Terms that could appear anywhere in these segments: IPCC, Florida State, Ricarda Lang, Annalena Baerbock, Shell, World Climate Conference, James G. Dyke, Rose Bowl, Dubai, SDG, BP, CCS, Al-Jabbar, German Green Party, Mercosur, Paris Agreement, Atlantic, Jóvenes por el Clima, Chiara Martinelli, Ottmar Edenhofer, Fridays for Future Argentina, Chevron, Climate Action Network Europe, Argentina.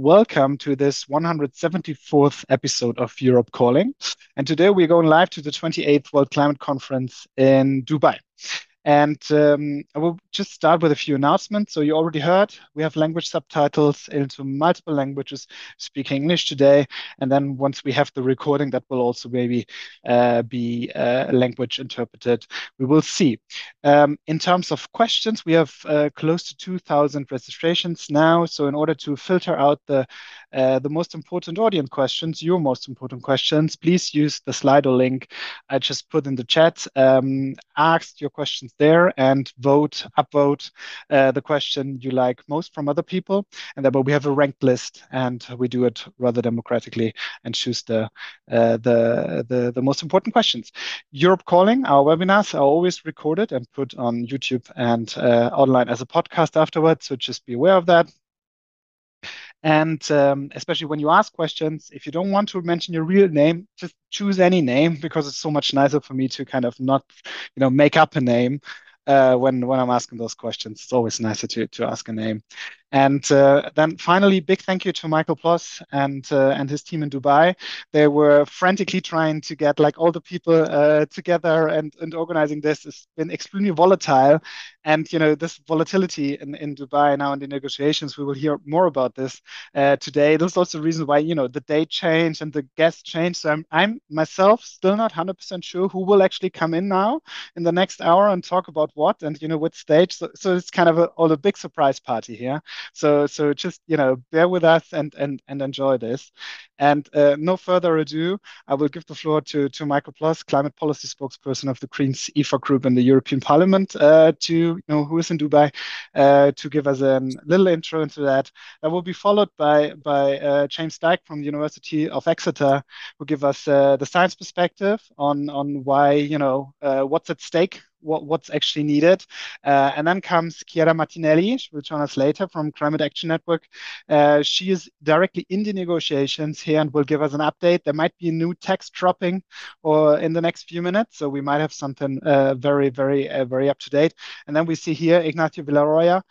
Welcome to this 174th episode of Europe Calling. And today we're going live to the 28th World Climate Conference in Dubai. And I will just start with a few announcements. So you already heard, we have language subtitles into multiple languages, speaking English today. And then once we have the recording, that will also maybe be language interpreted. We will see. In terms of questions, we have close to 2,000 registrations now. So in order to filter out the most important audience questions, your most important questions, please use the Slido link I just put in the chat. Ask your questions there and upvote the question you like most from other people. And then we have a ranked list, and we do it rather democratically and choose the most important questions. Europe Calling, our webinars are always recorded and put on YouTube and online as a podcast afterwards, so just be aware of that. And especially when you ask questions, if you don't want to mention your real name, just choose any name, because it's so much nicer for me to kind of not, you know, make up a name when I'm asking those questions. It's always nicer to ask a name. And then finally, big thank you to Michael Bloss and his team in Dubai. They were frantically trying to get like all the people together and organizing this. It's been extremely volatile. And, you know, this volatility in Dubai now in the negotiations, we will hear more about this today. There's also a reason why, you know, the date changed and the guests changed. So I'm myself still not 100% sure who will actually come in now in the next hour and talk about what and, you know, what stage. So it's kind of all a big surprise party here. So just, you know, bear with us and enjoy this. And no further ado, I will give the floor to Michael Bloss, climate policy spokesperson of the Greens/EFA group in the European Parliament, who is in Dubai, to give us a little intro into that. That will be followed by James Dyke from the University of Exeter, who give us the science perspective on why, you know, what's at stake, what's actually needed. And then comes Chiara Martinelli, she will join us later from Climate Action Network. She is directly in the negotiations here and will give us an update. There might be a new text dropping or in the next few minutes, so we might have something very, very, very up to date. And then we see here Ignacio Villaroya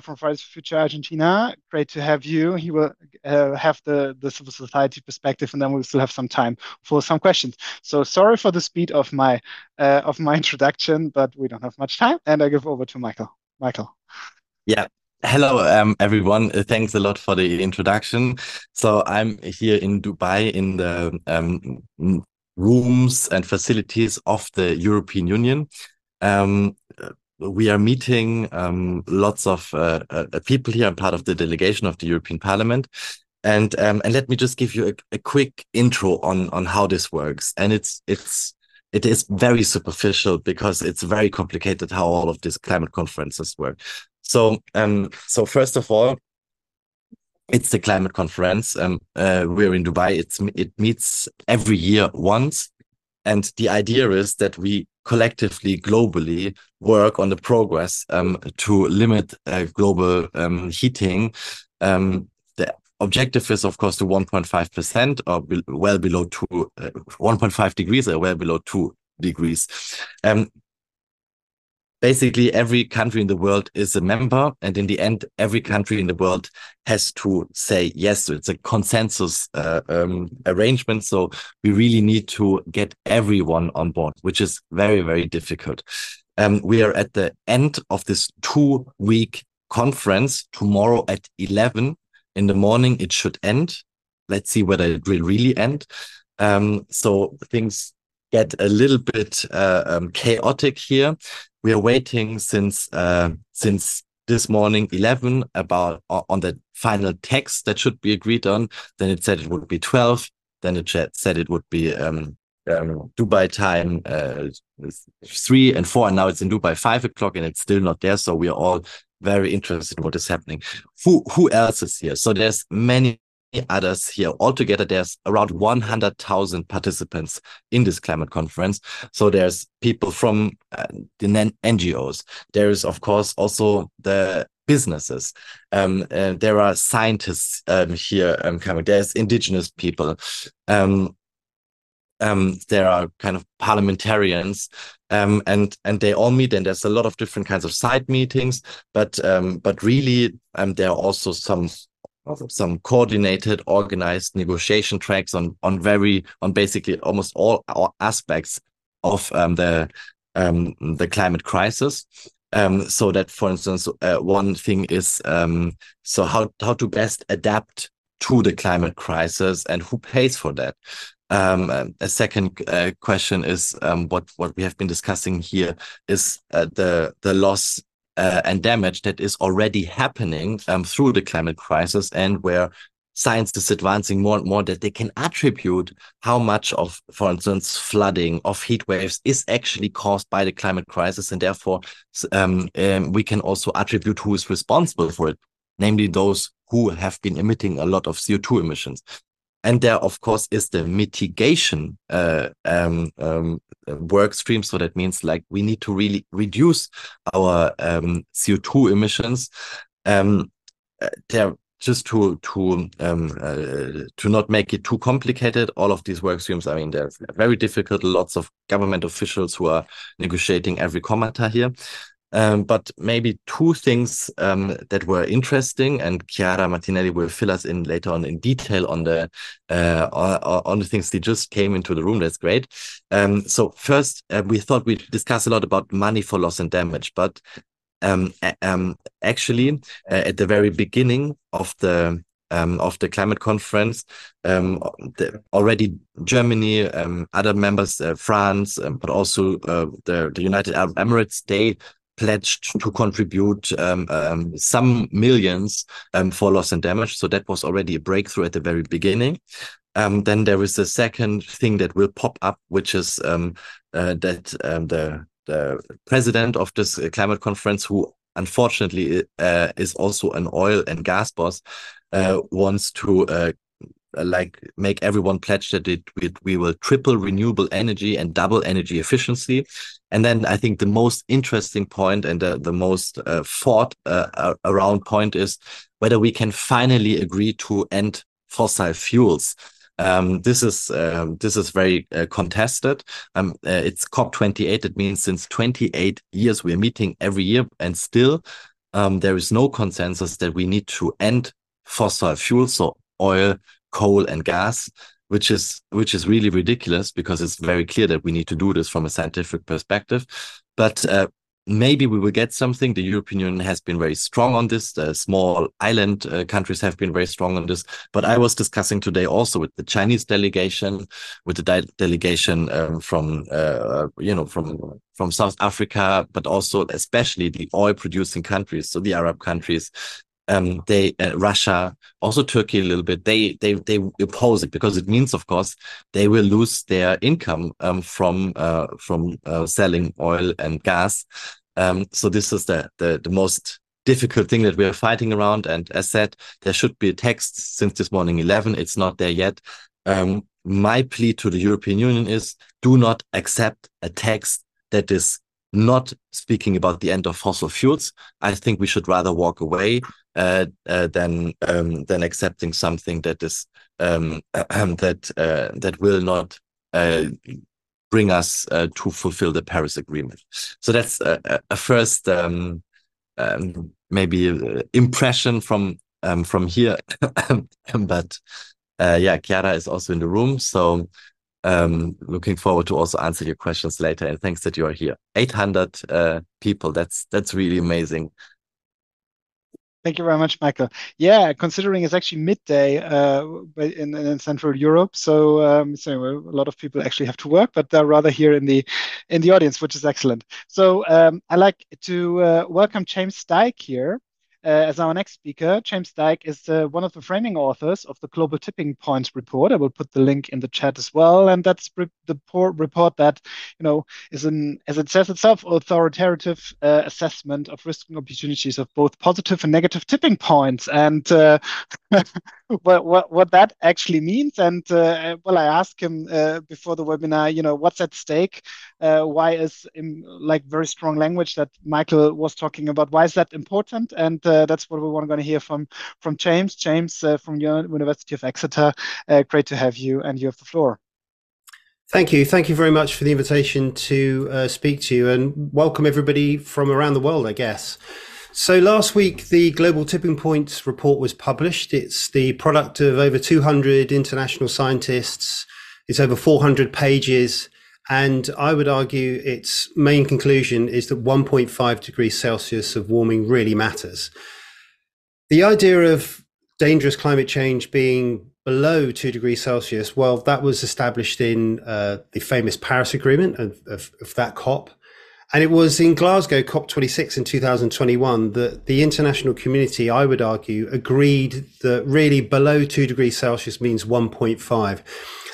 from Fridays for Future Argentina. Great to have you. He will have the civil society perspective, and then we'll still have some time for some questions. So sorry for the speed of my introduction, but we don't have much time, and I give over to Michael. Michael. Yeah. Hello, everyone. Thanks a lot for the introduction. So I'm here in Dubai in the rooms and facilities of the European Union. We are meeting lots of people here. I'm part of the delegation of the European Parliament. And let me just give you a quick intro on how this works. And it is very superficial, because it's very complicated how all of these climate conferences work. So, so first of all, it's the climate conference. We're in Dubai. It meets every year once. And the idea is that we collectively, globally, work on the progress to limit global heating. The objective is, of course, to 1.5% or well below 1.5 degrees or well below 2 degrees. Basically, every country in the world is a member, and in the end, every country in the world has to say yes. So it's a consensus arrangement. So we really need to get everyone on board, which is very, very difficult. We are at the end of this 2-week conference. Tomorrow at 11 in the morning, it should end. Let's see whether it will really end. So things get a little bit chaotic here. We are waiting since this morning 11 on the final text that should be agreed on. Then it said it would be 12. Then it said it would be Dubai time 3 and 4, and now it's in Dubai 5 o'clock, and it's still not there. So we are all very interested in what is happening. Who else is here? So there's many others here. Altogether, there's around 100,000 participants in this climate conference. So there's people from the NGOs. There is, of course, also the businesses. There are scientists here coming. There's indigenous people. There are kind of parliamentarians, and they all meet, and there's a lot of different kinds of side meetings, but really, there are also some some coordinated, organized negotiation tracks on basically almost all our aspects of the climate crisis. So that, for instance, one thing is so how to best adapt to the climate crisis and who pays for that. A second question is what we have been discussing here is the loss and damage that is already happening through the climate crisis, and where science is advancing more and more that they can attribute how much of, for instance, flooding of heat waves is actually caused by the climate crisis, and therefore we can also attribute who is responsible for it, namely those who have been emitting a lot of CO2 emissions. And there, of course, is the mitigation work stream. So that means like we need to really reduce our CO2 emissions. There, just to not make it too complicated, all of these work streams, I mean, they're very difficult. Lots of government officials who are negotiating every comma here. But maybe two things that were interesting, and Chiara Martinelli will fill us in later on in detail on the things that just came into the room. That's great. So first, we thought we'd discuss a lot about money for loss and damage, but actually, at the very beginning of the climate conference, already Germany, other members, France, but also the United Arab Emirates, they pledged to contribute some millions for loss and damage. So that was already a breakthrough at the very beginning. Then there is the second thing that will pop up, which is that the president of this climate conference, who unfortunately is also an oil and gas boss, wants to like make everyone pledge that we will triple renewable energy and double energy efficiency. And then I think the most interesting point and the most fought around point is whether we can finally agree to end fossil fuels. This is very contested. It's COP28. It means since 28 years we're meeting every year, and still there is no consensus that we need to end fossil fuels, so oil, coal, and gas, which is really ridiculous, because it's very clear that we need to do this from a scientific perspective. But maybe we will get something. The European Union has been very strong on this. The small island countries have been very strong on this. But I was discussing today also with the Chinese delegation, with the delegation from South Africa, but also especially the oil-producing countries, so the Arab countries. They Russia, also Turkey a little bit, they oppose it, because it means, of course, they will lose their income from selling oil and gas. So this is the most difficult thing that we are fighting around. And as said, there should be a text since this morning 11. It's not there yet. My plea to the European Union is, do not accept a text that is not speaking about the end of fossil fuels. I think we should rather walk away than accepting something that is that will not bring us to fulfill the Paris Agreement. So that's a first maybe impression from here. But yeah, Chiara is also in the room, so. Looking forward to also answer your questions later, and thanks that you are here. 800 people, that's really amazing. Thank you very much, Michael. Yeah, considering it's actually midday in Central Europe, so a lot of people actually have to work, but they're rather here in the audience, which is excellent. So I'd like to welcome James Dyke here. As our next speaker. James Dyke is one of the framing authors of the Global Tipping Points Report. I will put the link in the chat as well. And that's the report that, you know, is an, as it says itself, authoritative assessment of risks and opportunities of both positive and negative tipping points. And what that actually means. And well, I asked him before the webinar, you know, what's at stake? Why is, in, like, very strong language that Michael was talking about, why is that important? And that's what we want to hear from James. James from University of Exeter, great to have you, and you have the floor. Thank you. Thank you very much for the invitation to speak to you, and welcome everybody from around the world, I guess. So last week, the Global Tipping Points Report was published. It's the product of over 200 international scientists. It's over 400 pages. And I would argue its main conclusion is that 1.5 degrees Celsius of warming really matters. The idea of dangerous climate change being below 2 degrees Celsius, well, that was established in the famous Paris Agreement of that COP. And it was in Glasgow, COP26 in 2021, that the international community, I would argue, agreed that really below 2 degrees Celsius means 1.5.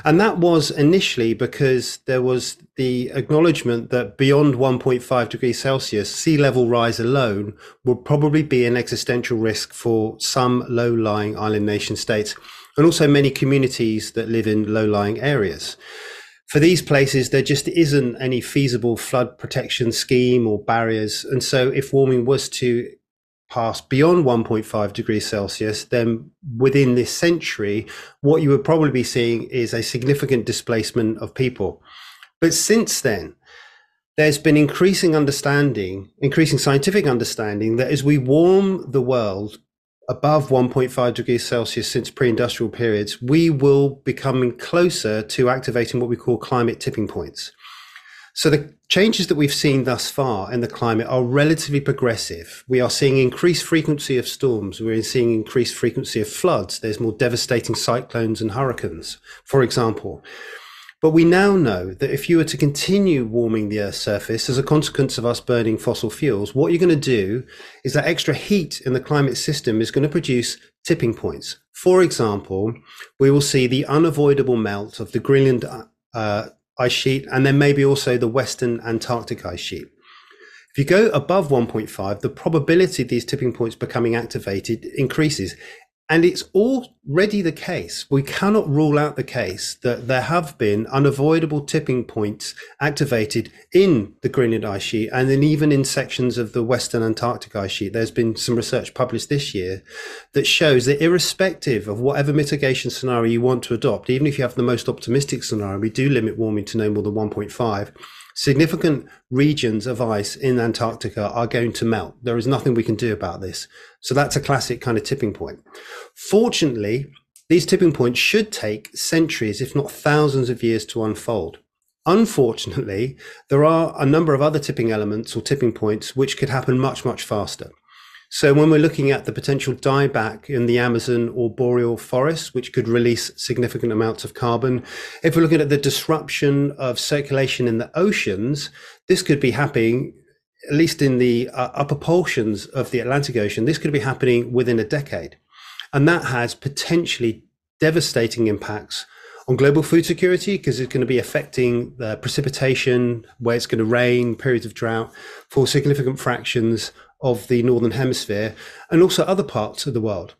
And that was initially because there was the acknowledgement that beyond 1.5 degrees Celsius, sea level rise alone would probably be an existential risk for some low-lying island nation states and also many communities that live in low-lying areas. For these places, there just isn't any feasible flood protection scheme or barriers. And so if warming was to pass beyond 1.5 degrees Celsius, then within this century, what you would probably be seeing is a significant displacement of people. But since then, there's been increasing scientific understanding that as we warm the world above 1.5 degrees Celsius since pre-industrial periods, we will becoming closer to activating what we call climate tipping points. So the changes that we've seen thus far in the climate are relatively progressive. We are seeing increased frequency of storms. We're seeing increased frequency of floods. There's more devastating cyclones and hurricanes, for example. But we now know that if you were to continue warming the Earth's surface as a consequence of us burning fossil fuels, what you're going to do is that extra heat in the climate system is going to produce tipping points. For example, we will see the unavoidable melt of the Greenland ice sheet, and then maybe also the Western Antarctic ice sheet. If you go above 1.5, the probability of these tipping points becoming activated increases. And it's already the case. We cannot rule out the case that there have been unavoidable tipping points activated in the Greenland ice sheet and then even in sections of the Western Antarctic ice sheet. There's been some research published this year that shows that irrespective of whatever mitigation scenario you want to adopt, even if you have the most optimistic scenario, we do limit warming to no more than 1.5, significant regions of ice in Antarctica are going to melt. There is nothing we can do about this. So that's a classic kind of tipping point. Fortunately, these tipping points should take centuries, if not thousands of years to unfold. Unfortunately, there are a number of other tipping elements or tipping points which could happen much, much faster. So when we're looking at the potential dieback in the Amazon or boreal forests, which could release significant amounts of carbon, if we're looking at the disruption of circulation in the oceans, this could be happening, at least in the upper portions of the Atlantic Ocean, this could be happening within a decade. And that has potentially devastating impacts on global food security, because it's going to be affecting the precipitation, where it's going to rain, periods of drought for significant fractions of the Northern Hemisphere and also other parts of the world.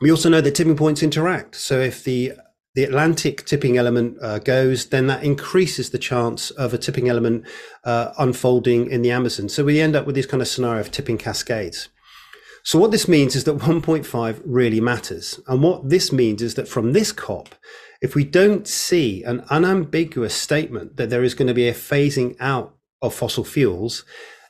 We also know that tipping points interact. So if the Atlantic tipping element goes, then that increases the chance of a tipping element unfolding in the Amazon. So we end up with this kind of scenario of tipping cascades. So what this means is that 1.5 really matters. And what this means is that from this COP, if we don't see an unambiguous statement that there is going to be a phasing out of fossil fuels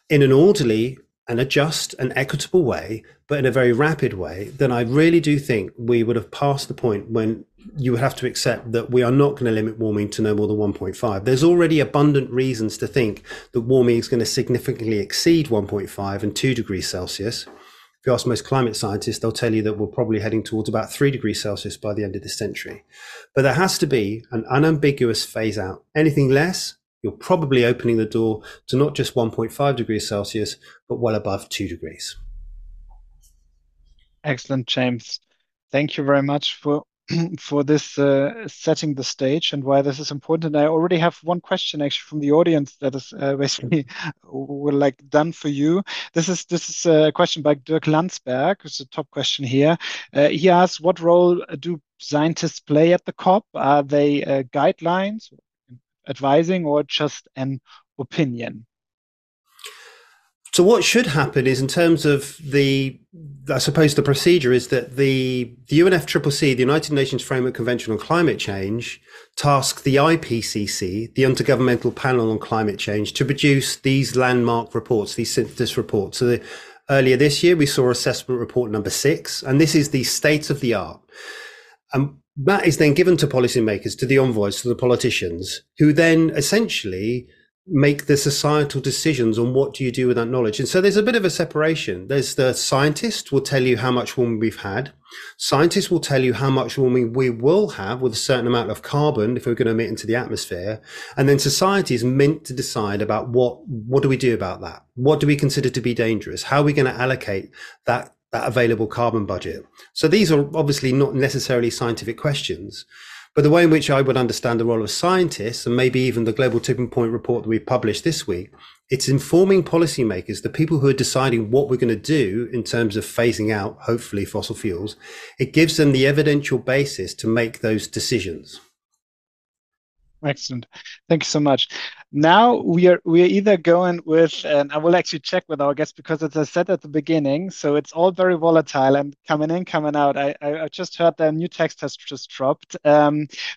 in an orderly and a just and equitable way, but in a very rapid way, then I really do think we would have passed the point when you would have to accept that we are not going to limit warming to no more than 1.5. There's already abundant reasons to think that warming is going to significantly exceed 1.5 and 2 degrees Celsius. If you ask most climate scientists, they'll tell you that we're probably heading towards about 3 degrees Celsius by the end of this century. But there has to be an unambiguous phase out. Anything less, you're probably opening the door to not just 1.5 degrees Celsius, but well above 2 degrees. Excellent, James. Thank you very much for this setting the stage and why this is important. And I already have one question actually from the audience that is basically we're like done for you. This is a question by Dirk Landsberg, who's the top question here. He asks, what role do scientists play at the COP? Are they guidelines, advising, or just an opinion? So what should happen is, in terms of the, I suppose the procedure is that the UNFCCC, the United Nations Framework Convention on Climate Change, tasks the IPCC, the Intergovernmental Panel on Climate Change, to produce these landmark reports, these synthesis reports. So the Earlier this year, we saw assessment report number 6, and this is the state of the art. That is then given to policymakers, to the envoys, to the politicians, who then essentially make the societal decisions on what do you do with that knowledge. And so there's a bit of a separation. There's the scientist will tell you how much warming we've had. Scientists will tell you how much warming we will have with a certain amount of carbon if we're going to emit into the atmosphere. And then society is meant to decide about what do we do about that? What do we consider to be dangerous? How are we going to allocate that available carbon budget? So these are obviously not necessarily scientific questions, but the way in which I would understand the role of scientists, and maybe even the Global Tipping Point report that we published this week, it's informing policymakers, the people who are deciding what we're going to do in terms of phasing out, hopefully, fossil fuels. It gives them the evidential basis to make those decisions. Excellent. Thank you so much. Now we are either going with, and I will actually check with our guests, because as I said at the beginning, so it's all very volatile and coming in, coming out. I just heard the new text has just dropped.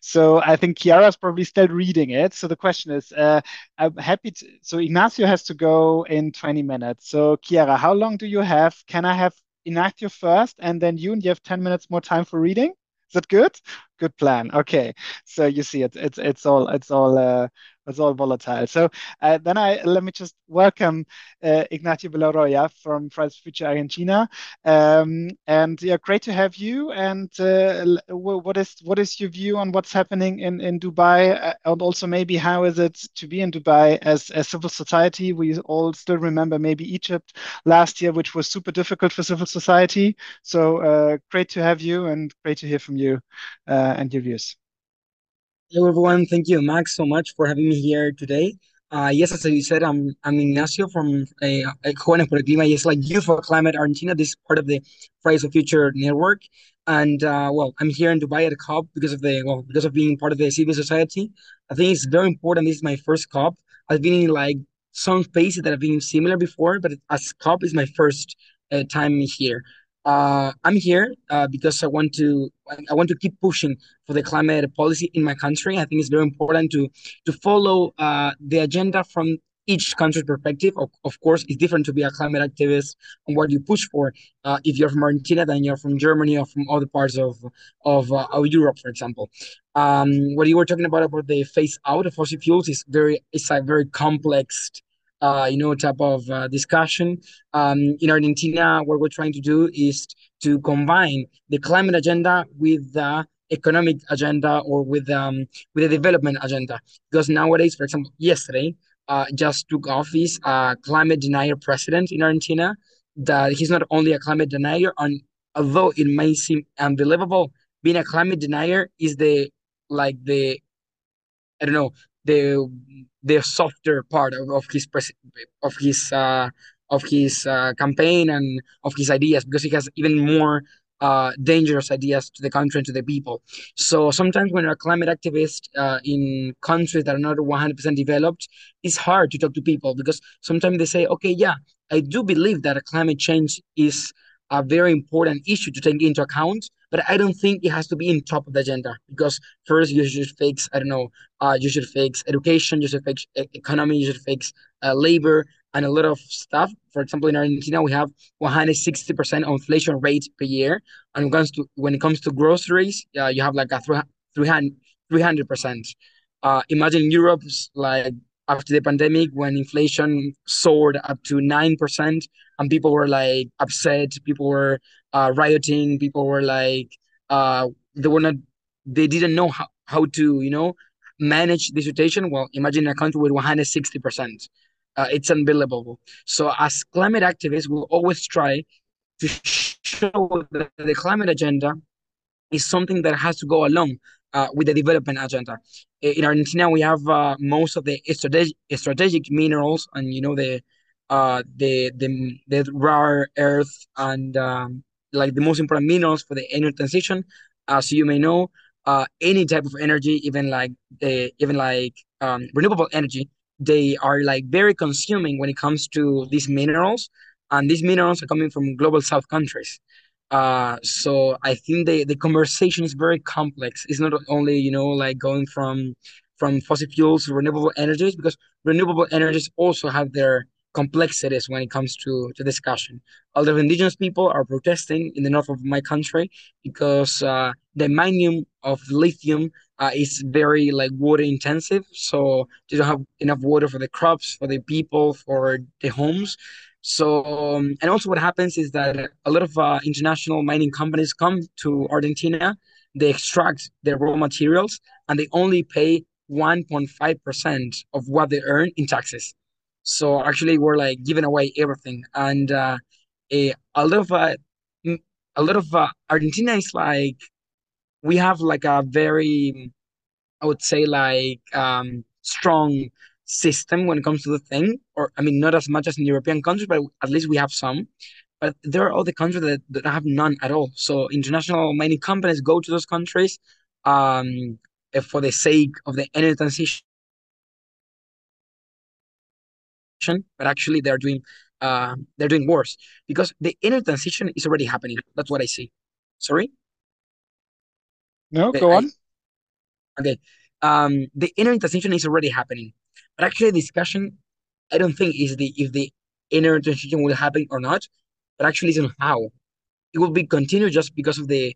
So I think Chiara's probably still reading it. So the question is, I'm happy to, so Ignacio has to go in 20 minutes. So Chiara, how long do you have? Can I have Ignacio first and then you have 10 minutes more time for reading? Is that good? Good plan. Okay, so you see, it's all volatile. So then let me just welcome Ignacio Villaroya from Fridays for Future Argentina, and yeah, great to have you. And what is your view on what's happening in Dubai, and also maybe how is it to be in Dubai as civil society? We all still remember maybe Egypt last year, which was super difficult for civil society. So great to have you, and great to hear from you and your views. Hello everyone, thank you, Max, so much for having me here today. Yes, as you said, I'm Ignacio from Jóvenes por el Clima, yes, like Youth for Climate Argentina. This is part of the Fridays for Future network, and well, I'm here in Dubai at a COP because of being part of the civil society. I think it's very important. This is my first COP. I've been in like some spaces that have been similar before, but as COP is my first time here. I'm here because I want to keep pushing for the climate policy in my country. I think it's very important to follow the agenda from each country's perspective. Of course, it's different to be a climate activist and what you push for if you're from Argentina than you're from Germany or from other parts of Europe, for example. What you were talking about the phase out of fossil fuels is a very complex type of discussion. In Argentina, what we're trying to do is to combine the climate agenda with the economic agenda, or with the development agenda. Because nowadays, for example, yesterday, just took office a climate denier president in Argentina. That he's not only a climate denier, and although it may seem unbelievable, being a climate denier is the softer part of his campaign and of his ideas, because he has even more dangerous ideas to the country and to the people. So sometimes when you're a climate activist in countries that are not 100% developed, it's hard to talk to people, because sometimes they say, okay, yeah, I do believe that climate change is a very important issue to take into account, but I don't think it has to be in top of the agenda, because first you should fix, you should fix education, you should fix economy, you should fix labor and a lot of stuff. For example, in Argentina, we have 160% inflation rate per year. And when it comes to groceries, you have like a 300%. Imagine Europe's like, after the pandemic, when inflation soared up to 9%, and people were like upset, people were rioting, people were like they didn't know how to manage the situation. Well, imagine a country with 160%. It's unbelievable. So as climate activists, we'll always try to show that the climate agenda is something that has to go along with the development agenda. In Argentina, we have most of the strategic minerals and the rare earth and like the most important minerals for the energy transition. As you may know, any type of energy, even renewable energy, they are like very consuming when it comes to these minerals, and these minerals are coming from global south countries. So I think the conversation is very complex. It's not only, going from fossil fuels to renewable energies, because renewable energies also have their complex it is when it comes to discussion. A lot of indigenous people are protesting in the north of my country because the mining of lithium is very water intensive. So they don't have enough water for the crops, for the people, for the homes. So, and also what happens is that a lot of international mining companies come to Argentina, they extract their raw materials, and they only pay 1.5% of what they earn in taxes. So actually, we're giving away everything, and a lot of Argentina is we have a very, I would say strong system when it comes to the thing. Or I mean, not as much as in European countries, but at least we have some. But there are other countries that have none at all. So international mining companies go to those countries, for the sake of the energy transition. But actually, they're doing worse because the energy transition is already happening. That's what I see. Sorry. No, go on. Okay, the energy transition is already happening, but actually, discussion I don't think is if the energy transition will happen or not, but actually, isn't how it will be continued just because of the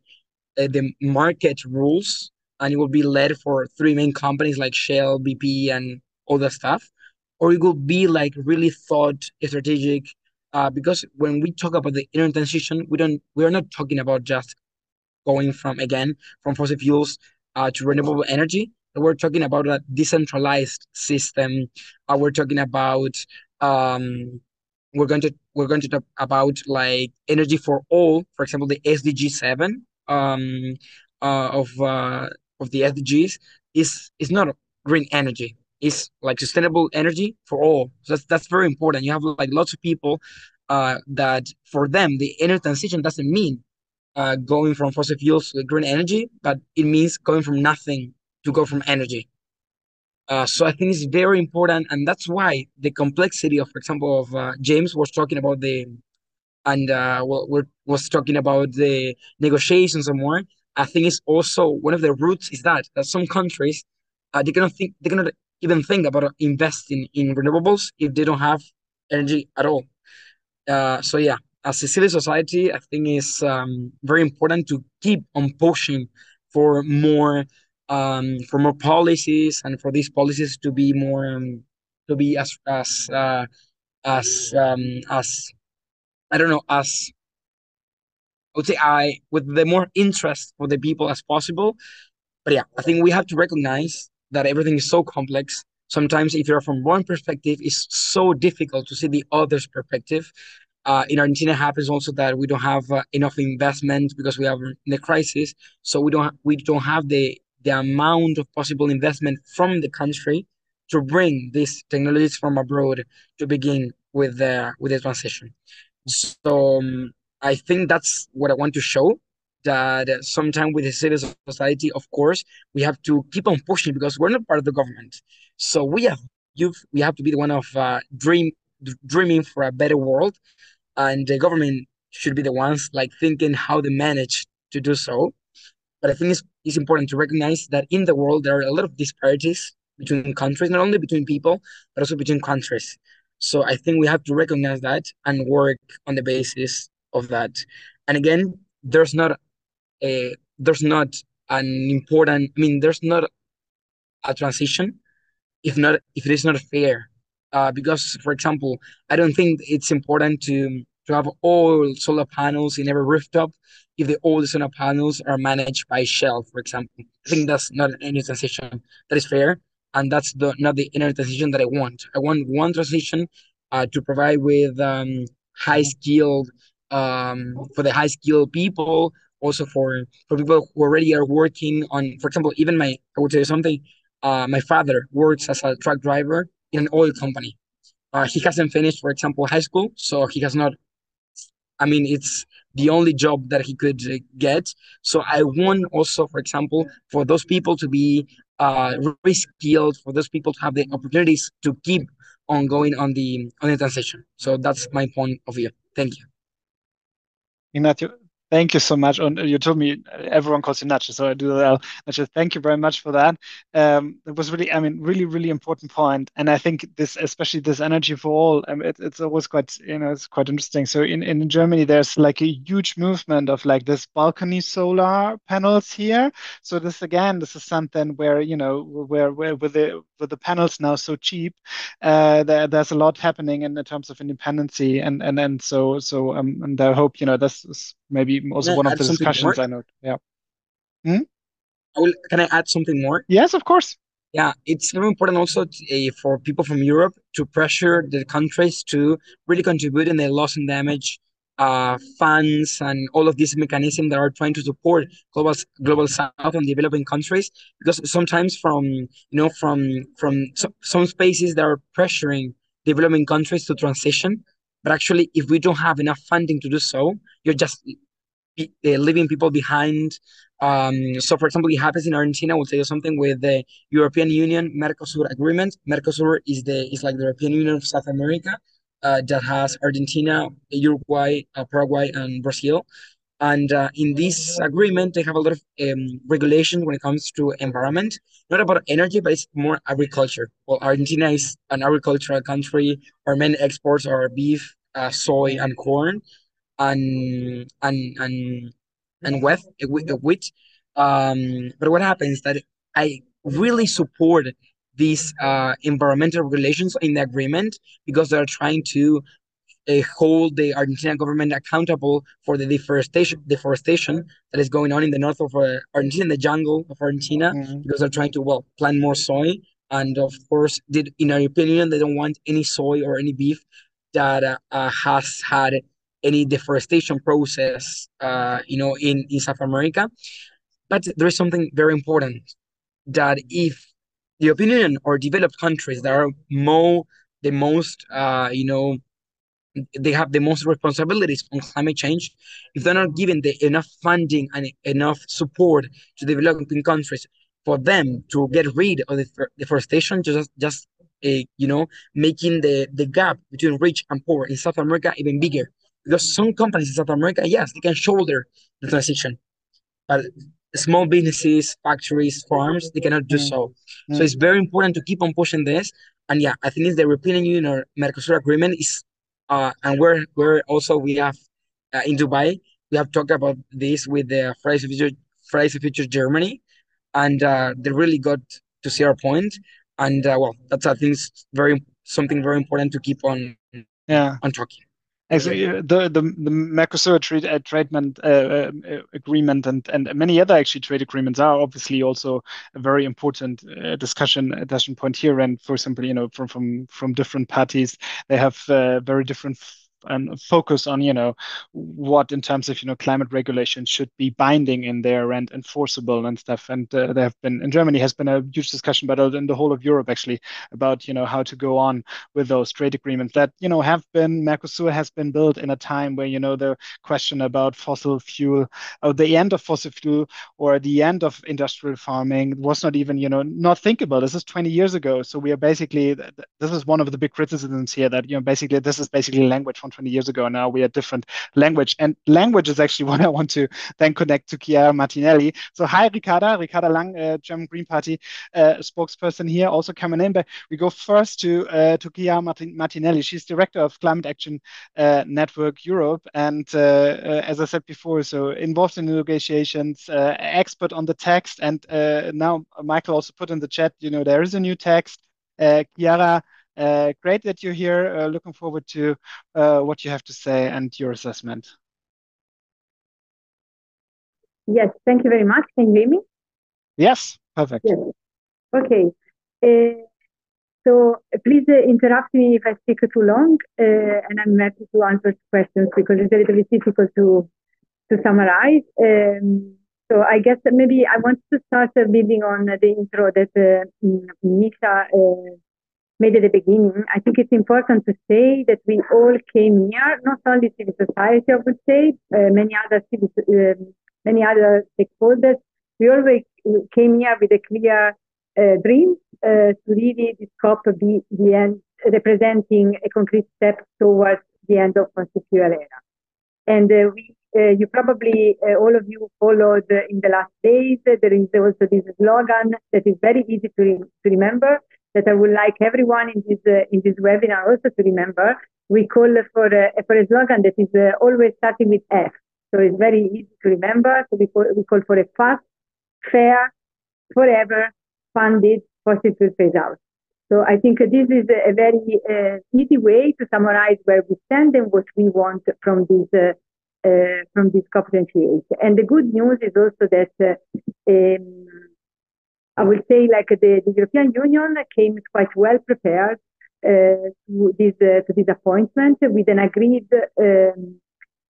market rules, and it will be led for three main companies like Shell, BP, and all that stuff. Or it will be really thought strategic, because when we talk about the energy transition, we are not talking about just going from fossil fuels to renewable energy. We're talking about a decentralized system. We're talking about we're going to talk about energy for all. For example, the SDG 7 of the SDGs is not green energy. Is sustainable energy for all. So that's very important. You have lots of people that for them the energy transition doesn't mean going from fossil fuels to green energy, but it means going from nothing to go from energy. So I think it's very important, and that's why the complexity of, for example, of James was talking about the negotiations and more. I think it's also one of the roots is that some countries they cannot even think about investing in renewables if they don't have energy at all. So yeah, as a civil society, I think it's very important to keep on pushing for more policies, and for these policies to be more as I would say with the more interest for the people as possible. But yeah, I think we have to recognize that everything is so complex. Sometimes if you're from one perspective, it's so difficult to see the other's perspective. In Argentina, it happens also that we don't have enough investment because we have the crisis. So we don't have the amount of possible investment from the country to bring these technologies from abroad to begin with the transition. So I think that's what I want to show. That sometime with the civil society, of course, we have to keep on pushing because we're not part of the government. So we have to be the one of dreaming for a better world, and the government should be the ones thinking how they manage to do so. But I think it's important to recognize that in the world there are a lot of disparities between countries, not only between people but also between countries. So I think we have to recognize that and work on the basis of that. And again, there's not a transition if it is not fair, because, for example, I don't think it's important to have all solar panels in every rooftop if all the solar panels are managed by Shell, for example. I think that's not an energy transition that is fair, and that's not the energy transition that I want. I want one transition to provide with high-skilled for the high-skilled people, also for people who already are working on, for example, even I will tell you something, my father works as a truck driver in an oil company. He hasn't finished, for example, high school, so he has not, I mean, it's the only job that he could get. So I want also, for example, for those people to be re-skilled, for those people to have the opportunities to keep on going on the transition. So that's my point of view. Thank you. Ignacio, Thank you so much. And you told me everyone calls you Nacho, so I do that. Nacho, thank you very much for that. It was really, really important point. And I think this, especially this energy for all, it's always quite, it's quite interesting. So in Germany, there's like a huge movement of like this balcony solar panels here. So this, again, this is something where, where with the panels now so cheap, there's a lot happening in terms of independency. And I hope, this is maybe also one of the discussions I know. Yeah. Can I add something more? Yes, of course. Yeah, it's very important also for people from Europe to pressure the countries to really contribute in the loss and damage funds and all of these mechanisms that are trying to support global South and developing countries, because sometimes from some spaces that are pressuring developing countries to transition, but actually if we don't have enough funding to do so, you're just leaving people behind. So for example, it happens in Argentina. We'll tell you something with the European Union Mercosur Agreement. Mercosur is like the European Union of South America. That has Argentina, Uruguay, Paraguay, and Brazil. And in this agreement, they have a lot of regulation when it comes to environment, not about energy, but it's more agriculture. Well, Argentina is an agricultural country. Our main exports are beef, soy, and corn, and wheat. But what happens that I really support these environmental regulations in the agreement, because they're trying to hold the Argentine government accountable for the deforestation that is going on in the north of Argentina, in the jungle of Argentina, because they're trying to, plant more soy. And of course, in our opinion, they don't want any soy or any beef that has had any deforestation process, in South America. But there is something very important, that if the opinion or developed countries that are they have the most responsibilities on climate change, if they're not given enough funding and enough support to developing countries for them to get rid of the deforestation, making the gap between rich and poor in South America even bigger. Because some companies in South America, yes, they can shoulder the transition, but small businesses, factories, farms, they cannot do so. So it's very important to keep on pushing this. And yeah, I think it's the European Union or Mercosur agreement is, and we're also, we have in Dubai, we have talked about this with the Fridays for Future Germany, and they really got to see our point. And that's, I think, something very important to keep on talking. Actually, the Mercosur agreement and many other actually trade agreements are obviously also a very important discussion point here. And for example, from different parties, they have very different and focus on what in terms of climate regulation should be binding in there and enforceable and stuff. And there have been in Germany has been a huge discussion, but in the whole of Europe actually, about how to go on with those trade agreements that have been Mercosur has been built in a time where the question about fossil fuel, or the end of fossil fuel, or the end of industrial farming was not even not thinkable. This is 20 years ago, so we are basically this is one of the big criticisms here, that basically this is basically language from 20 years ago. Now we are different language, and language is actually what I want to then connect to Chiara Martinelli. So hi, Ricarda Lang, German Green Party spokesperson here, also coming in. But we go first to Chiara Martinelli. She's director of Climate Action Network Europe, and as I said before, so involved in the negotiations, expert on the text, and now Michael also put in the chat, there is a new text. Chiara, great that you're here. Looking forward to what you have to say and your assessment. Yes, thank you very much. Can you hear me? Yes, perfect. Yes. Okay. So please interrupt me if I speak too long, and I'm happy to answer questions, because it's a little bit difficult to summarize. So I guess that maybe I want to start building on the intro that Misha made at the beginning. I think it's important to say that we all came here, not only civil society, I would say, many other stakeholders. We always came here with a clear dream to really discover the end, representing a concrete step towards the end of fossil fuel era. And we You probably, all of you followed in the last days, there is also this slogan that is very easy to remember, that I would like everyone in this webinar also to remember. We call for a slogan that is always starting with F. So it's very easy to remember. So we call for a fast, fair, forever, funded, fossil fuel phase out. So I think this is a very easy way to summarize where we stand and what we want from this COP28. And the good news is also that I would say like the European Union came quite well prepared to this appointment with an agreed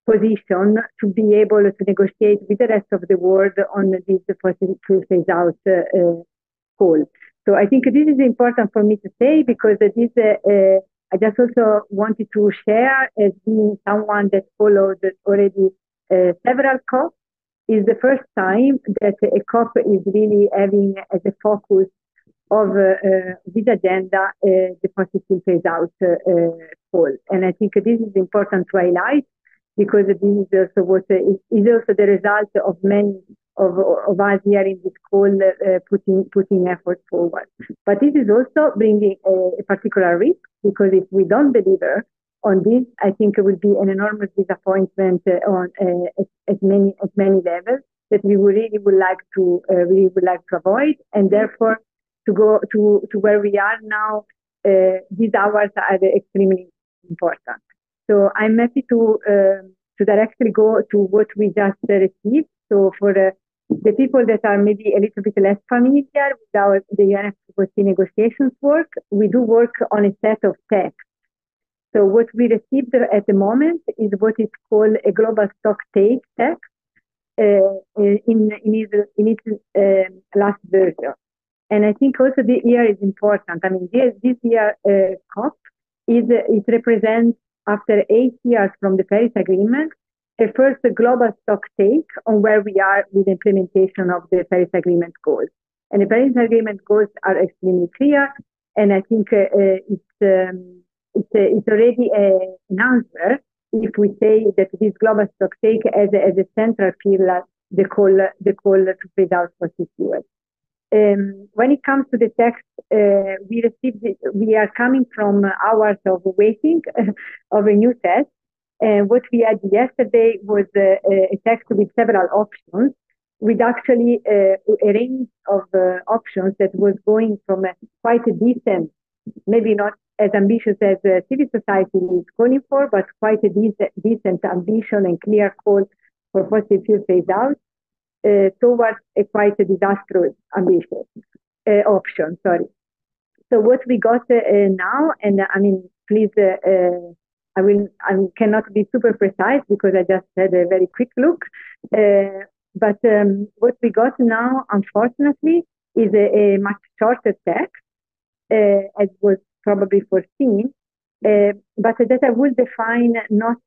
position to be able to negotiate with the rest of the world on this fossil fuel phase out call. So I think this is important for me to say because this I just also wanted to share as being someone that followed already several COPs. It's the first time that a COP is really having as a focus of this agenda the fossil fuel phase out call, and I think this is important to highlight because this is also what is also the result of many of us here in this call putting effort forward. But this is also bringing a particular risk, because if we don't deliver on this, I think it will be an enormous disappointment on at many levels that we really would like to avoid, and therefore to go to where we are now. These hours are extremely important. So I'm happy to directly go to what we just received. So for the people that are maybe a little bit less familiar with the UNFCCC negotiations work, we do work on a set of texts. So what we received at the moment is what is called a global stocktake text in its last version. And I think also the year is important. I mean, this year COP it represents, after 8 years from the Paris Agreement, a first global stocktake on where we are with the implementation of the Paris Agreement goals. And the Paris Agreement goals are extremely clear, and I think it's already an answer if we say that this global stocktake as a central pillar the call to phase out fossil fuels. When it comes to the text, we are coming from hours of waiting of a new text. And what we had yesterday was a text with several options, with actually a range of options that was going from quite a decent, maybe not as ambitious as civil society is calling for, but quite a decent ambition and clear call for fossil fuel phase out towards a quite a disastrous ambition option. Sorry. So what we got now, and I mean, please. I cannot be super precise because I just had a very quick look. But what we got now, unfortunately, is a much shorter text, as was probably foreseen. But that I would define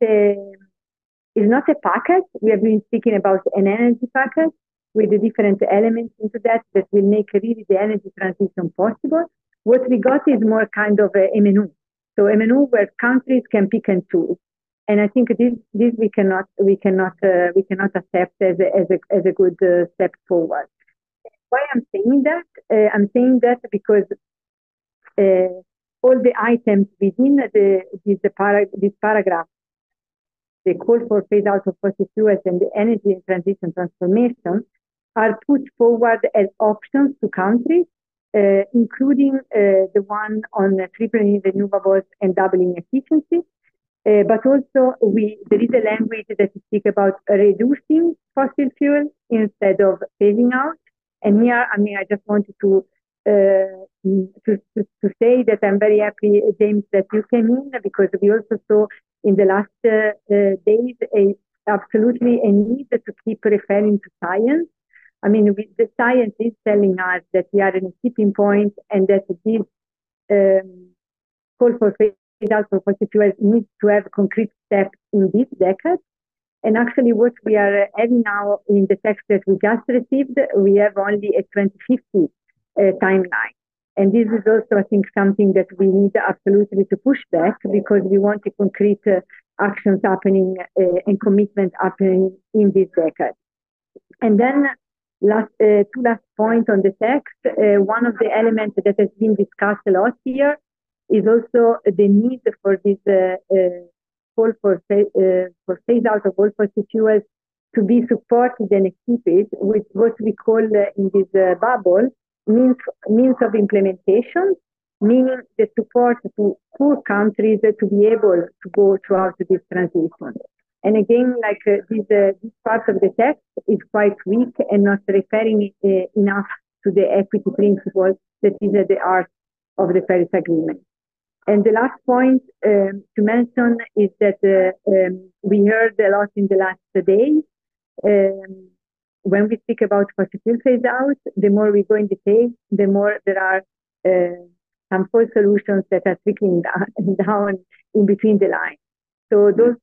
is not a package. We have been speaking about an energy package with the different elements into that will make really the energy transition possible. What we got is more kind of a menu. So a menu where countries can pick and choose, and I think this we cannot accept as a good step forward. Why I'm saying that? I'm saying that because all the items within this paragraph, the call for phase out of fossil fuels and the energy transition transformation, are put forward as options to countries. Including the one on tripling renewables and doubling efficiency, but also there is a language that speaks about reducing fossil fuel instead of phasing out. And here, I mean, I just wanted to say that I'm very happy, James, that you came in, because we also saw in the last days absolutely a need to keep referring to science. I mean, the science is telling us that we are in a tipping point, and that this call for phase out for fossil fuels needs to have concrete steps in this decade. And actually, what we are having now in the text that we just received, we have only a 2050 timeline. And this is also, I think, something that we need absolutely to push back, because we want a concrete actions happening and commitments happening in this decade. And then two last points on the text. One of the elements that has been discussed a lot here is also the need for this call for phase out of all fossil fuels to be supported and equipped with what we call in this bubble means of implementation, meaning the support to poor countries to be able to go throughout this transition. And again, like this part of the text is quite weak and not referring enough to the equity principle that is at the heart of the Paris Agreement. And the last point to mention is that we heard a lot in the last days. When we speak about fossil fuel phase out, the more we go in detail, the more there are some false solutions that are trickling down in between the lines. So those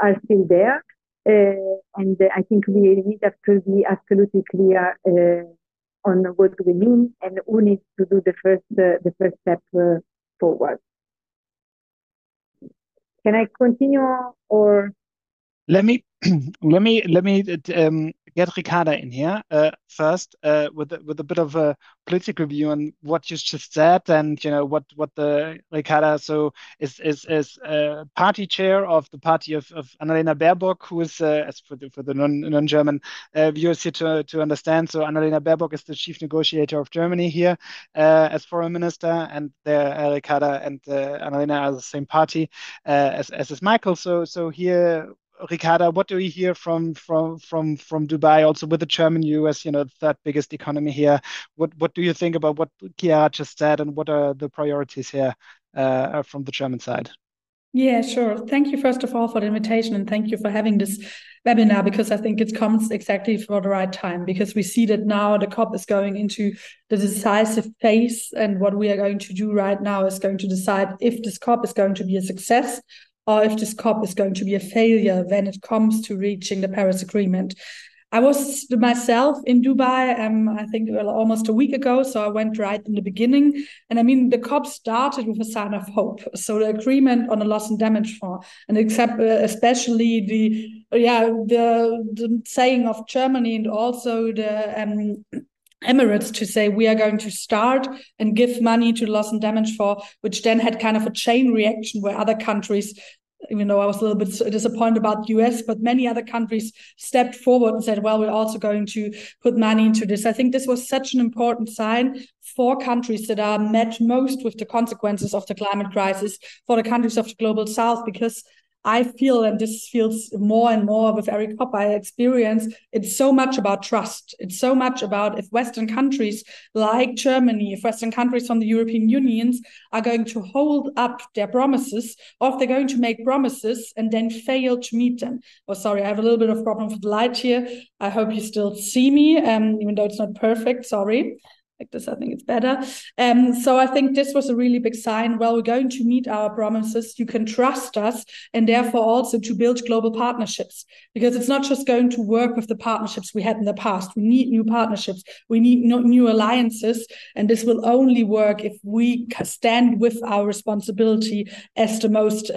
are still there, and I think we need to be absolutely clear on what we mean and who needs to do the first step forward. Can I continue, or let me get Ricarda in here first with a bit of a political view on what you just said, and you know what the Ricarda so is party chair of the party of Annalena Baerbock, who is as for the non-German viewers here to understand. So Annalena Baerbock is the chief negotiator of Germany here as foreign minister, and Ricarda and Annalena are the same party as is Michael. So here. Ricarda, what do we hear from Dubai, also with the German US, the third biggest economy here? What do you think about what Chiara just said, and what are the priorities here from the German side? Yeah, sure. Thank you, first of all, for the invitation, and thank you for having this webinar, because I think it comes exactly for the right time, because we see that now the COP is going into the decisive phase, and what we are going to do right now is going to decide if this COP is going to be a success or if this COP is going to be a failure when it comes to reaching the Paris Agreement. I was myself in Dubai, I think almost a week ago, so I went right in the beginning. And I mean, the COP started with a sign of hope. So the agreement on the loss and damage fund, and especially the saying of Germany and also the Emirates to say we are going to start and give money to loss and damage for, which then had kind of a chain reaction where other countries, even though I was a little bit disappointed about the US, but many other countries stepped forward and said, well, we're also going to put money into this. I think this was such an important sign for countries that are met most with the consequences of the climate crisis, for the countries of the global south, because I feel, and this feels more and more with every COP I experience, it's so much about trust. It's so much about if Western countries like Germany, if Western countries from the European Union are going to hold up their promises, or if they're going to make promises and then fail to meet them. Oh, sorry, I have a little bit of problem with the light here. I hope you still see me, even though it's not perfect, sorry. Like this, I think it's better. So I think this was a really big sign. Well, we're going to meet our promises. You can trust us, and therefore also to build global partnerships, because it's not just going to work with the partnerships we had in the past. We need new partnerships. We need new alliances, and this will only work if we stand with our responsibility as the most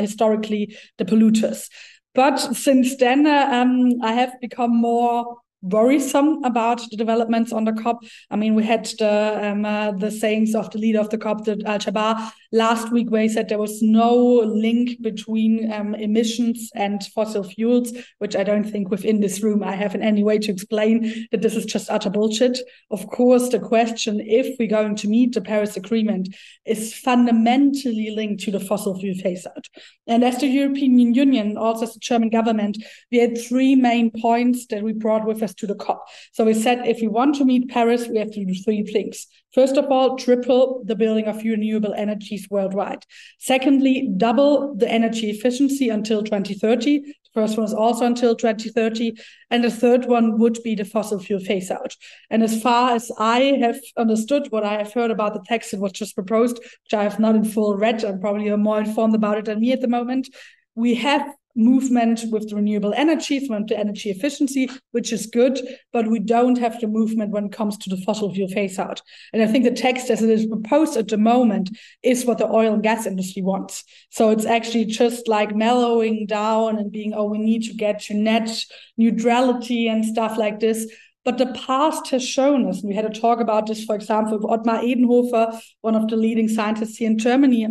historically the polluters. But since then, I have become more worrisome about the developments on the COP. I mean, we had the sayings of the leader of the COP, Al-Jabbar, last week, where he said there was no link between emissions and fossil fuels, which I don't think within this room I have in any way to explain that this is just utter bullshit. Of course, the question if we're going to meet the Paris Agreement is fundamentally linked to the fossil fuel phase out. And as the European Union, also as the German government, we had three main points that we brought with us to the COP. So we said, if we want to meet Paris, we have to do three things. First of all, triple the building of renewable energies worldwide. Secondly, double the energy efficiency until 2030. The first one is also until 2030. And the third one would be the fossil fuel phase out. And as far as I have understood what I have heard about the text that was just proposed, which I have not in full read, I'm probably more informed about it than me at the moment, we have movement with renewable energy, from energy efficiency, which is good, but we don't have the movement when it comes to the fossil fuel phase out. And I think the text as it is proposed at the moment is what the oil and gas industry wants. So it's actually just like mellowing down and being, oh, we need to get to net neutrality and stuff like this. But the past has shown us, and we had a talk about this, for example, with Ottmar Edenhofer, one of the leading scientists here in Germany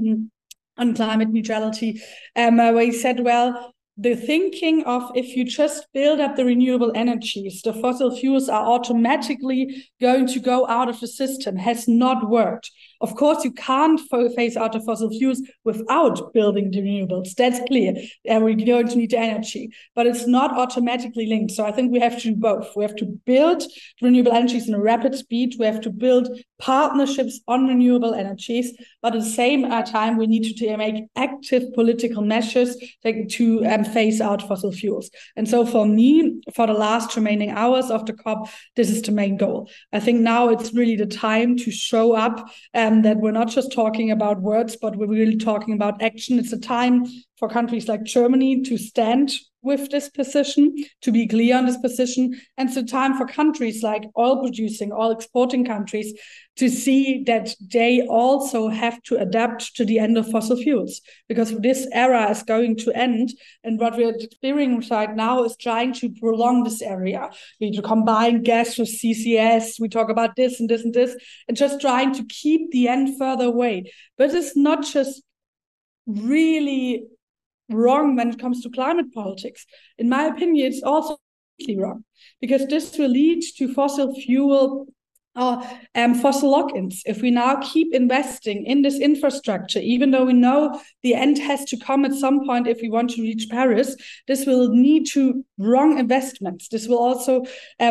on climate neutrality, where he said, well, the thinking of if you just build up the renewable energies, the fossil fuels are automatically going to go out of the system has not worked. Of course, you can't phase out the fossil fuels without building the renewables. That's clear. And we're going to need the energy, but it's not automatically linked. So I think we have to do both. We have to build renewable energies in a rapid speed. We have to build partnerships on renewable energies. But at the same time, we need to make active political measures to phase out fossil fuels. And so for me, for the last remaining hours of the COP, this is the main goal. I think now it's really the time to show up that we're not just talking about words, but we're really talking about action. It's a time for countries like Germany to stand with this position, to be clear on this position. And it's a time for countries like oil producing, oil exporting countries to see that they also have to adapt to the end of fossil fuels, because this era is going to end. And what we're experiencing right now is trying to prolong this area. We need to combine gas with CCS. We talk about this and this and this, and just trying to keep the end further away. But it's not just really wrong when it comes to climate politics. In my opinion, it's also completely wrong, because this will lead to fossil fuel fossil lock-ins. If we now keep investing in this infrastructure, even though we know the end has to come at some point if we want to reach Paris, this will lead to wrong investments. This will also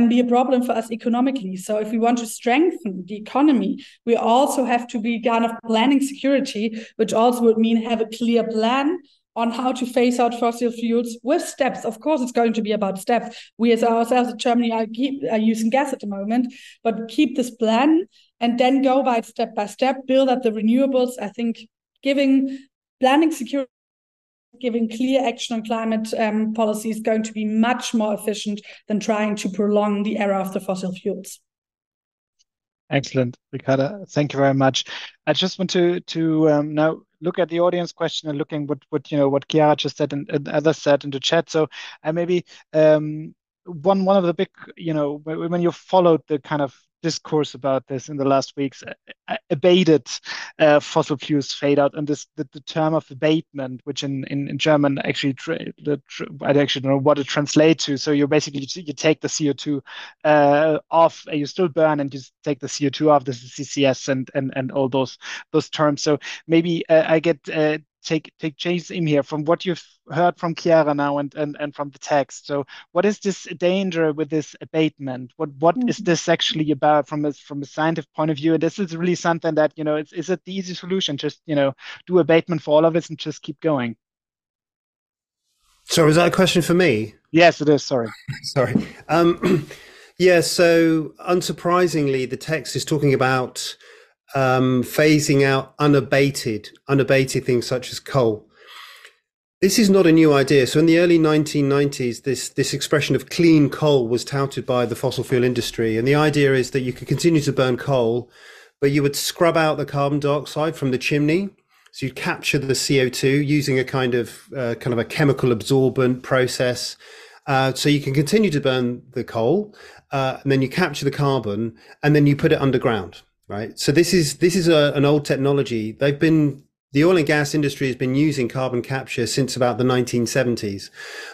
be a problem for us economically. So if we want to strengthen the economy, we also have to be kind of planning security, which also would mean have a clear plan on how to phase out fossil fuels with steps. Of course, it's going to be about steps. We as ourselves in Germany are using gas at the moment, but keep this plan and then go by step, build up the renewables. I think giving planning security, giving clear action on climate policy is going to be much more efficient than trying to prolong the era of the fossil fuels. Excellent, Ricarda. Thank you very much. I just want to now look at the audience question and looking what Chiara just said and others said in the chat. So maybe one of the big, when you followed the kind of discourse about this in the last weeks, abated fossil fuels fade out, and this the term of abatement, which in German actually I actually don't know what it translates to. So you basically you take the CO2 off, you still burn, and you take the CO2 off. This is CCS and all those terms. So maybe I get take James in here from what you've heard from Chiara now and from the text. So what is this danger with this abatement? What is this actually about from a scientific point of view? And this is really something that, is it the easy solution? Just, do abatement for all of us and just keep going. So is that a question for me? Yes, it is. Sorry. Sorry. Yeah, so unsurprisingly, the text is talking about phasing out unabated things such as coal. This is not a new idea. So in the early 1990s, this expression of clean coal was touted by the fossil fuel industry. And the idea is that you could continue to burn coal, but you would scrub out the carbon dioxide from the chimney. So you'd capture the CO2 using a kind of a chemical absorbent process. So you can continue to burn the coal, and then you capture the carbon, and then you put it underground. Right. So this is an old technology. The oil and gas industry has been using carbon capture since about the 1970s.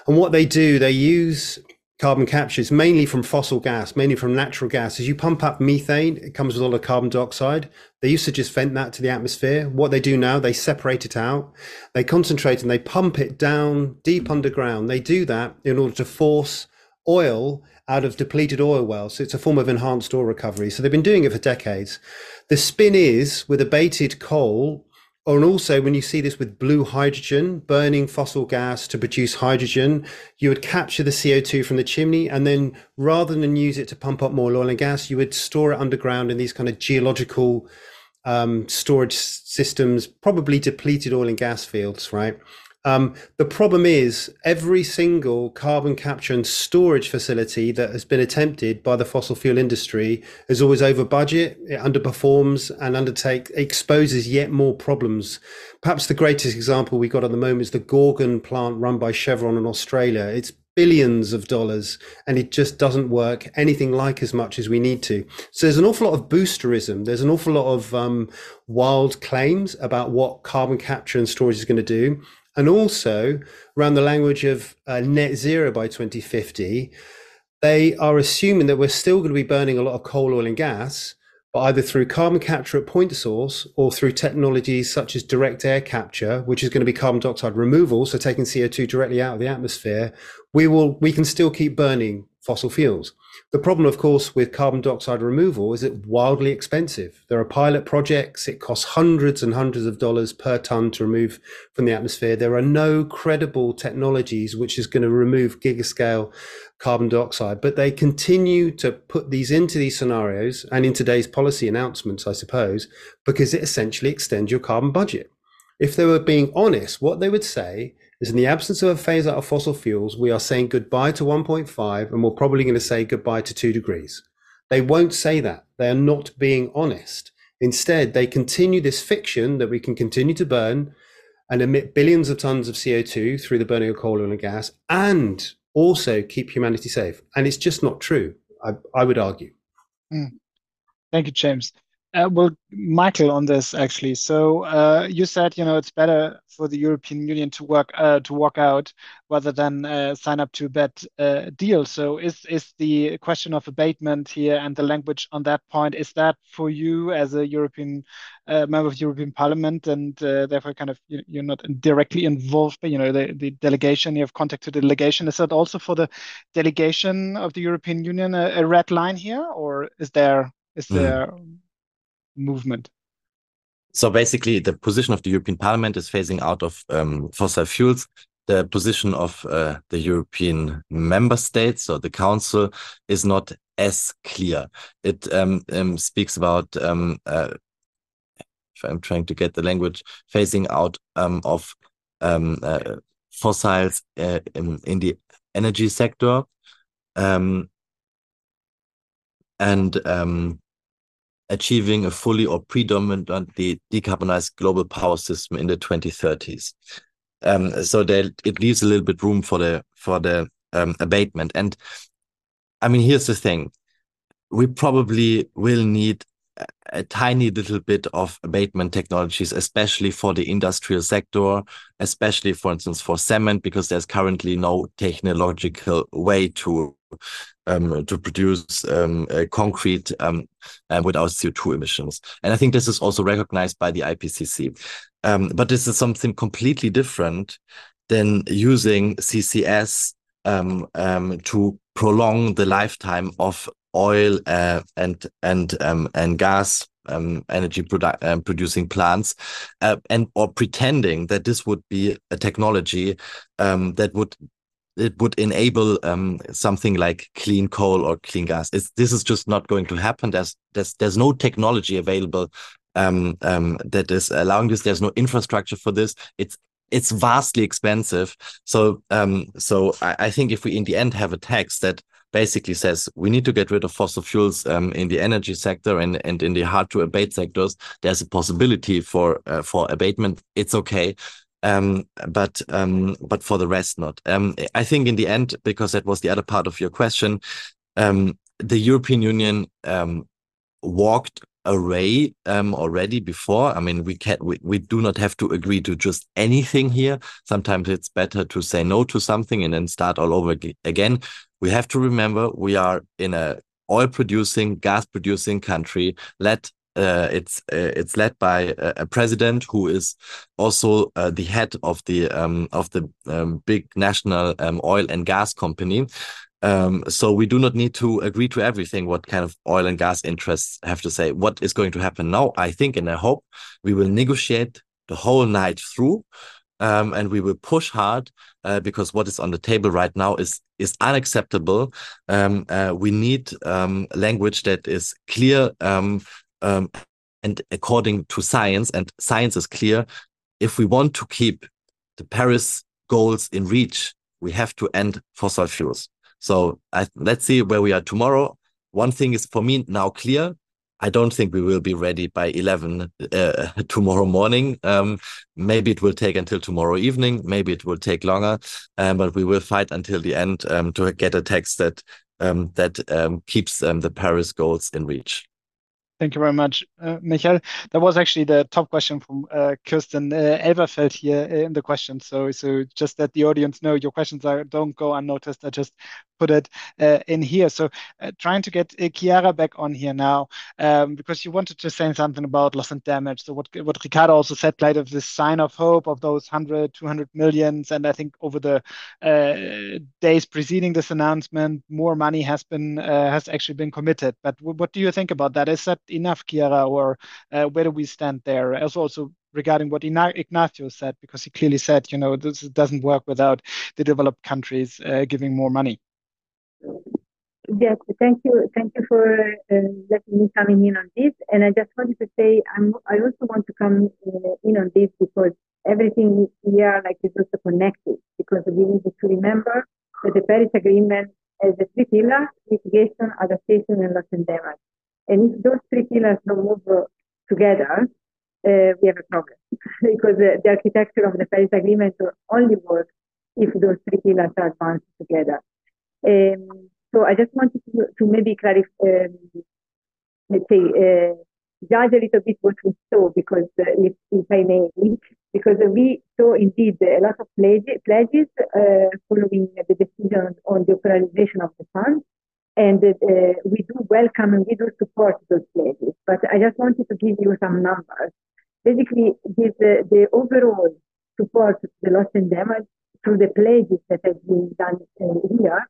And what they do, they use carbon captures mainly from fossil gas, mainly from natural gas. As you pump up methane, it comes with a lot of carbon dioxide. They used to just vent that to the atmosphere. What they do now, they separate it out, they concentrate and they pump it down deep underground. They do that in order to force oil out of depleted oil wells. So it's a form of enhanced oil recovery. So they've been doing it for decades. The spin is with abated coal, and also when you see this with blue hydrogen, burning fossil gas to produce hydrogen, you would capture the CO2 from the chimney, and then rather than use it to pump up more oil and gas, you would store it underground in these kind of geological storage systems, probably depleted oil and gas fields, right? The problem is every single carbon capture and storage facility that has been attempted by the fossil fuel industry is always over budget, it underperforms and exposes yet more problems. Perhaps the greatest example we've got at the moment is the Gorgon plant run by Chevron in Australia. It's billions of dollars and it just doesn't work anything like as much as we need to. So there's an awful lot of boosterism. There's an awful lot of wild claims about what carbon capture and storage is going to do. And also around the language of net zero by 2050, they are assuming that we're still going to be burning a lot of coal, oil and gas, but either through carbon capture at point source or through technologies such as direct air capture, which is going to be carbon dioxide removal, so taking CO2 directly out of the atmosphere, we can still keep burning fossil fuels. The problem, of course, with carbon dioxide removal is it's wildly expensive. There are pilot projects. It costs hundreds and hundreds of dollars per ton to remove from the atmosphere. There are no credible technologies which is going to remove gigascale carbon dioxide, but they continue to put these into these scenarios and in today's policy announcements, I suppose, because it essentially extends your carbon budget. If they were being honest, what they would say is in the absence of a phase out of fossil fuels, we are saying goodbye to 1.5 and we're probably going to say goodbye to 2 degrees. They won't say that. They are not being honest. Instead, they continue this fiction that we can continue to burn and emit billions of tons of CO2 through the burning of coal, oil and gas, and also keep humanity safe. And it's just not true, I would argue. Mm. Thank you, James. Well, Michael, on this actually. So you said, you know, it's better for the European Union to walk out rather than sign up to a bad deal. So is the question of abatement here and the language on that point, is that for you as a European member of the European Parliament and therefore kind of you're not directly involved, but you know the delegation, you have contact to the delegation. Is that also for the delegation of the European Union a red line here, or is there movement? So basically the position of the European Parliament is phasing out of fossil fuels. The position of the European member states or the Council is not as clear. It speaks about, if I'm trying to get the language, phasing out of fossils in the energy sector. Achieving a fully or predominantly decarbonized global power system in the 2030s. So it leaves a little bit room for the abatement. And I mean, here's the thing. We probably will need a tiny little bit of abatement technologies, especially for the industrial sector, especially, for instance, for cement, because there's currently no technological way to produce concrete without CO2 emissions. And I think this is also recognized by the IPCC. But this is something completely different than using CCS to prolong the lifetime of oil and gas energy producing plants, or pretending that this would be a technology that would enable something like clean coal or clean gas. This is just not going to happen. There's no technology available that is allowing this. There's no infrastructure for this. It's vastly expensive. So I think if we in the end have a tax that basically says we need to get rid of fossil fuels in the energy sector and in the hard to abate sectors, there's a possibility for abatement. It's okay. But for the rest, not. I think in the end, because that was the other part of your question, the European Union walked away already before. I mean, we do not have to agree to just anything here. Sometimes it's better to say no to something and then start all over again. We have to remember we are in a oil-producing, gas-producing country. It's led by a president who is also the head of the big national oil and gas company. So we do not need to agree to everything what kind of oil and gas interests have to say. What is going to happen now? I think and I hope we will negotiate the whole night through, and we will push hard because what is on the table right now is unacceptable. We need language that is clear. And according to science, and science is clear, if we want to keep the Paris goals in reach, we have to end fossil fuels. So let's see where we are tomorrow. One thing is for me now clear. I don't think we will be ready by 11 tomorrow morning. Maybe it will take until tomorrow evening. Maybe it will take longer, but we will fight until the end to get a text that keeps the Paris goals in reach. Thank you very much, Michael. That was actually the top question from Kirsten Elberfeld here in the question. So just that the audience know your questions don't go unnoticed. I just put it in here. So trying to get Chiara back on here now, because you wanted to say something about loss and damage. So what Ricardo also said, light of this sign of hope of those 100, 200 millions. And I think over the days preceding this announcement, more money has actually been committed. But what do you think about that? Is that enough, Chiara, or where do we stand there? Also regarding what Ignacio said, because he clearly said, you know, this doesn't work without the developed countries giving more money. Yes, thank you for letting me come in on this. And I just wanted to say, I also want to come in on this because everything here like is also connected. Because we need to remember that the Paris Agreement has the three pillars: mitigation, adaptation, and loss and damage. And if those three pillars don't move together, we have a problem because the architecture of the Paris Agreement will only work if those three pillars are advanced together. So I just wanted to maybe clarify, let's say, judge a little bit what we saw, because if I may, because we saw indeed a lot of pledges following the decision on the authorization of the fund. And we do welcome and we do support those pledges. But I just wanted to give you some numbers. Basically, the overall support to the loss and damage through the pledges that have been done here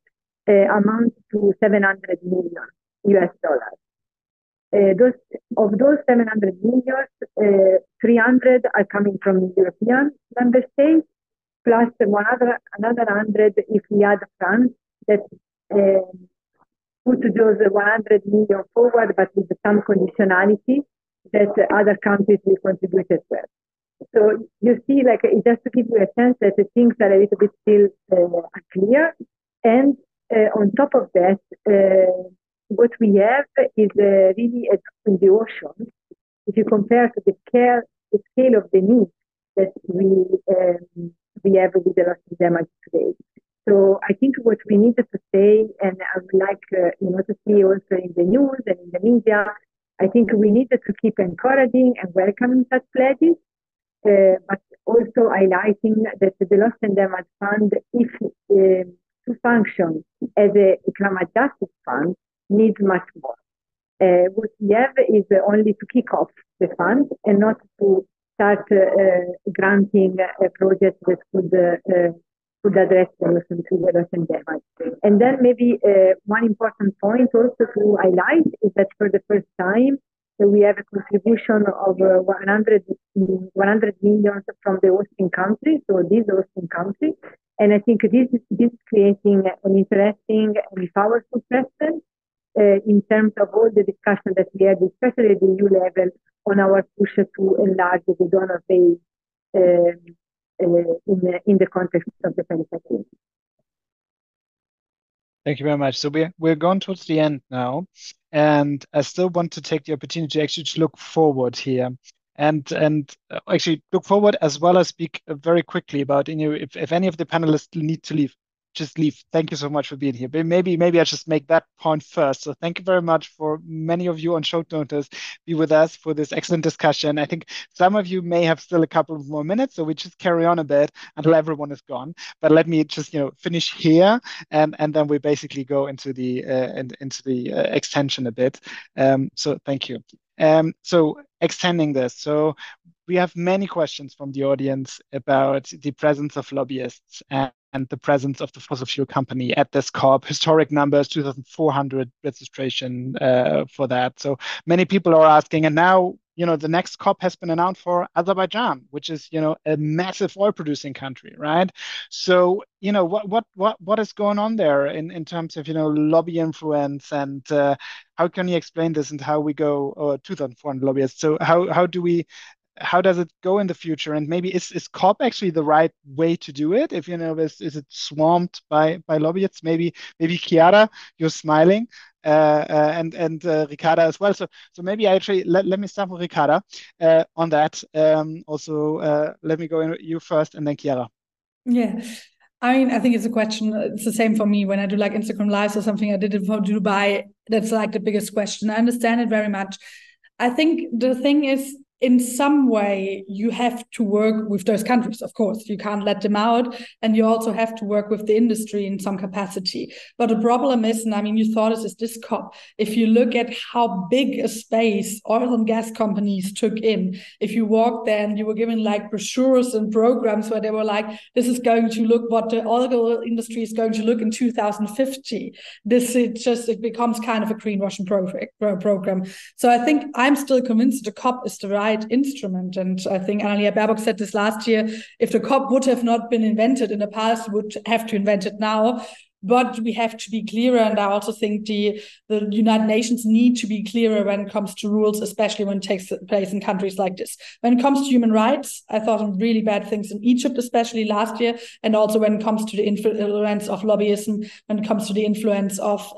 amounts to $700 million. Of those 700 million, 300 are coming from European member states, plus another 100 if we add France that put those 100 million forward, but with some conditionality that other countries will contribute as well. So you see, like, just to give you a sense that the things are a little bit still unclear. And on top of that, what we have is really in the ocean. If you compare to the scale of the needs that we have with the loss and damage today. So I think what we need to say, and I would like to see also in the news and in the media, I think we need to keep encouraging and welcoming such pledges, but also highlighting that the Loss and Damage Fund, if to function as a climate justice fund, needs much more. What we have is only to kick off the fund and not to start granting projects that could address the loss and damage. And then maybe one important point also to highlight is that for the first time, we have a contribution of 100 million from the hosting country, so this hosting country. And I think this is creating an interesting and powerful precedent in terms of all the discussion that we had, especially at the EU level, on our push to enlarge the donor base in the context of the Paris Agreement. Thank you very much. So we're going towards the end now, and I still want to take the opportunity actually to look forward here, and actually look forward as well as speak very quickly about if any of the panelists need to leave, just leave. Thank you so much for being here. But maybe I just make that point first. So thank you very much for many of you on short notice be with us for this excellent discussion. I think some of you may have still a couple of more minutes, so we just carry on a bit until everyone is gone. But let me just finish here, and then we basically go into the extension a bit. So thank you. So extending this, so we have many questions from the audience about the presence of lobbyists and the presence of the fossil fuel company at this COP. Historic numbers, 2,400 registration for that. So many people are asking, and now, the next COP has been announced for Azerbaijan, which is, a massive oil producing country, right? So, what is going on there in terms of, lobby influence, and how can you explain this, and how we go 2,400 lobbyists? So how do we how does it go in the future? And maybe is COP actually the right way to do it? If, you know, is it swamped by lobbyists? Maybe Chiara, you're smiling, and Ricarda as well. So maybe I actually let me start with Ricarda on that. Also, let me go in you first, and then Chiara. Yeah. I mean, I think it's a question. It's the same for me when I do like Instagram lives or something. I did it for Dubai. That's like the biggest question. I understand it very much. I think the thing is, in some way, you have to work with those countries, of course. You can't let them out. And you also have to work with the industry in some capacity. But the problem is, and I mean, you thought this COP. If you look at how big a space oil and gas companies took in, if you walked there and you were given like brochures and programs where they were like, this is going to look what the oil industry is going to look in 2050. It becomes kind of a greenwashing program. So I think I'm still convinced the COP is the right instrument. And I think Annalena Baerbock said this last year, if the COP would have not been invented in the past, would have to invent it now. But we have to be clearer. And I also think the United Nations need to be clearer when it comes to rules, especially when it takes place in countries like this. When it comes to human rights, I thought on really bad things in Egypt, especially last year. And also when it comes to the influence of lobbyism, when it comes to the influence of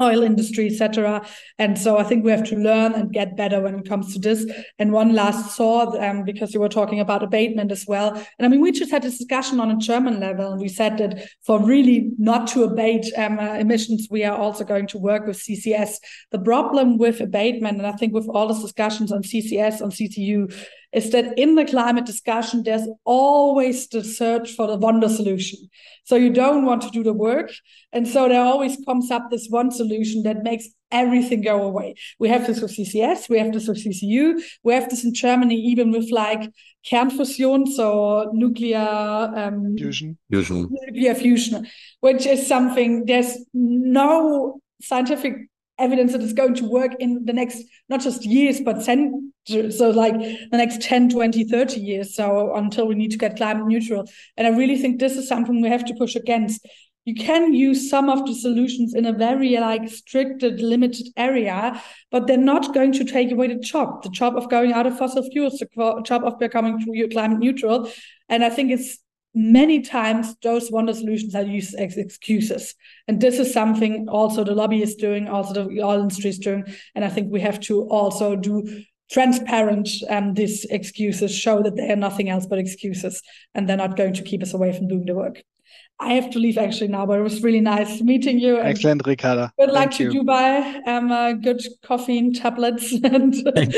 oil industry, etc. And so I think we have to learn and get better when it comes to this. And one last thought, because you were talking about abatement as well. And I mean, we just had this discussion on a German level, and we said that for really not to abate emissions, we are also going to work with CCS. The problem with abatement, and I think with all these discussions on CCS, on CCU, is that in the climate discussion, there's always the search for the wonder solution. So you don't want to do the work. And so there always comes up this one solution that makes everything go away. We have this with CCS, we have this with CCU, we have this in Germany, even with like Kernfusion, so nuclear fusion. Nuclear fusion, which is something, there's no scientific evidence that it's going to work in the next, not just years, but so like the next 10, 20, 30 years. So until we need to get climate neutral. And I really think this is something we have to push against. You can use some of the solutions in a very like stricted, limited area, but they're not going to take away the job of going out of fossil fuels, the job of becoming climate neutral. And I think it's many times those wonder solutions are used as excuses. And this is something also the lobby is doing, also the oil industry is doing. And I think we have to also do transparent these excuses, show that they are nothing else but excuses, and they're not going to keep us away from doing the work. I have to leave actually now, but it was really nice meeting you. Excellent, Ricarda. Good luck to Dubai. Good coffee and tablets. And thank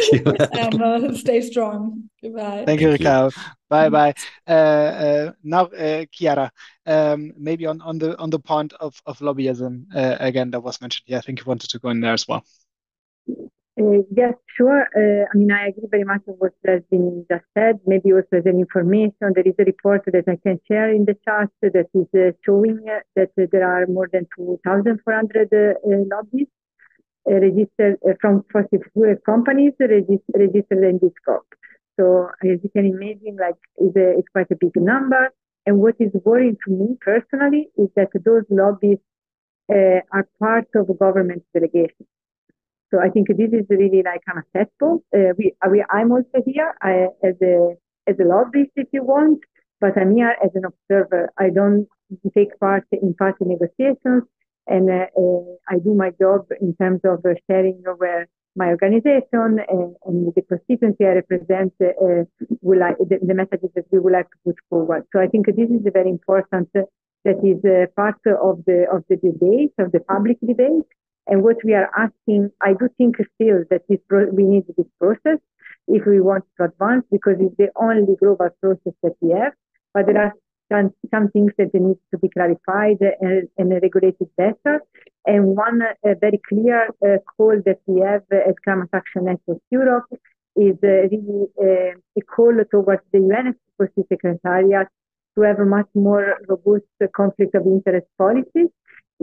you. Stay strong. Goodbye. Thank you, Ricarda. Bye-bye. Now, Chiara, maybe on the point of lobbyism, again, that was mentioned. Yeah, I think you wanted to go in there as well. Yes, sure. I mean, I agree very much with what has been just said. Maybe also as an information, there is a report that I can share in the chat that is showing that there are more than 2,400 lobbies registered from fossil fuel companies registered in this COP. So as you can imagine, like it's quite a big number. And what is worrying to me personally is that those lobbies are part of government delegations. So I think this is really like unacceptable. I'm also here as a lobbyist, if you want, but I'm here as an observer. I don't take part in party negotiations, and I do my job in terms of sharing where my organization and the constituency I represent the messages that we would like to put forward. So I think this is very important. That is part of the debate, of the public debate. And what we are asking, I do think still that we need this process if we want to advance, because it's the only global process that we have. But there are some things that need to be clarified and regulated better. And one very clear call that we have as Climate Action Network Europe is really a call towards the UNFCCC Secretariat to have a much more robust conflict of interest policies,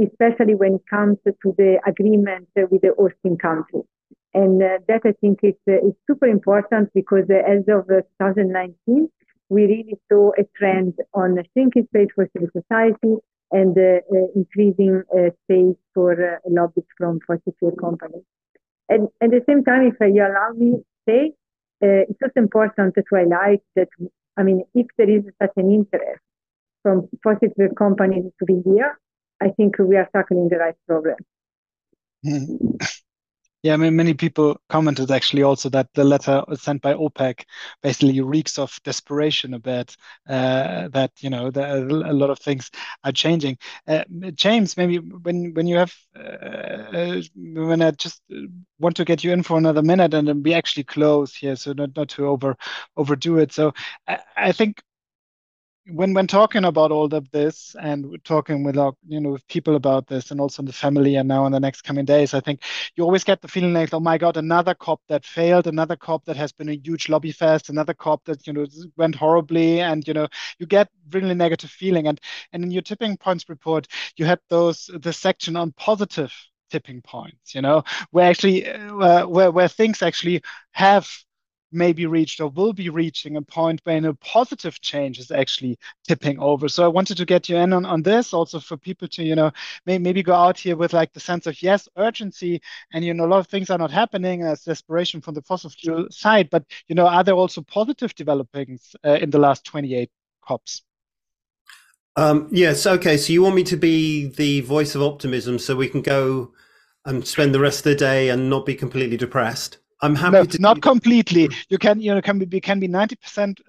especially when it comes to the agreement with the hosting country. And that I think is super important, because as of 2019, we really saw a trend on shrinking space for civil society and increasing space for lobbies from fossil fuel companies. And at the same time, if you allow me to say, it's also important to highlight that, I mean, if there is such an interest from fossil fuel companies to be here, I think we are tackling the right problem. Yeah, I mean, many people commented actually also that the letter sent by OPEC basically reeks of desperation a bit, that, you know, a lot of things are changing. James, maybe when you have, when I just want to get you in for another minute, and then we actually close here, so not to overdo it. So I think when talking about all of this and talking with our, you know, with people about this, and also in the family, and now in the next coming days, I think you always get the feeling like, oh my God, another COP that failed, another COP that has been a huge lobby fest, another COP that, you know, went horribly, and, you know, you get really negative feeling. And in your tipping points report, you had the section on positive tipping points, you know, where actually where things actually have maybe reached or will be reaching a point where a positive change is actually tipping over. So I wanted to get you in on this also, for people to, you know, maybe go out here with like the sense of, yes, urgency, and, you know, a lot of things are not happening as desperation from the fossil fuel side, but, you know, are there also positive developments in the last 28 COPs? Yes. Okay. So you want me to be the voice of optimism so we can go and spend the rest of the day and not be completely depressed? I'm happy. No, not completely. You can, you know, can be 90%,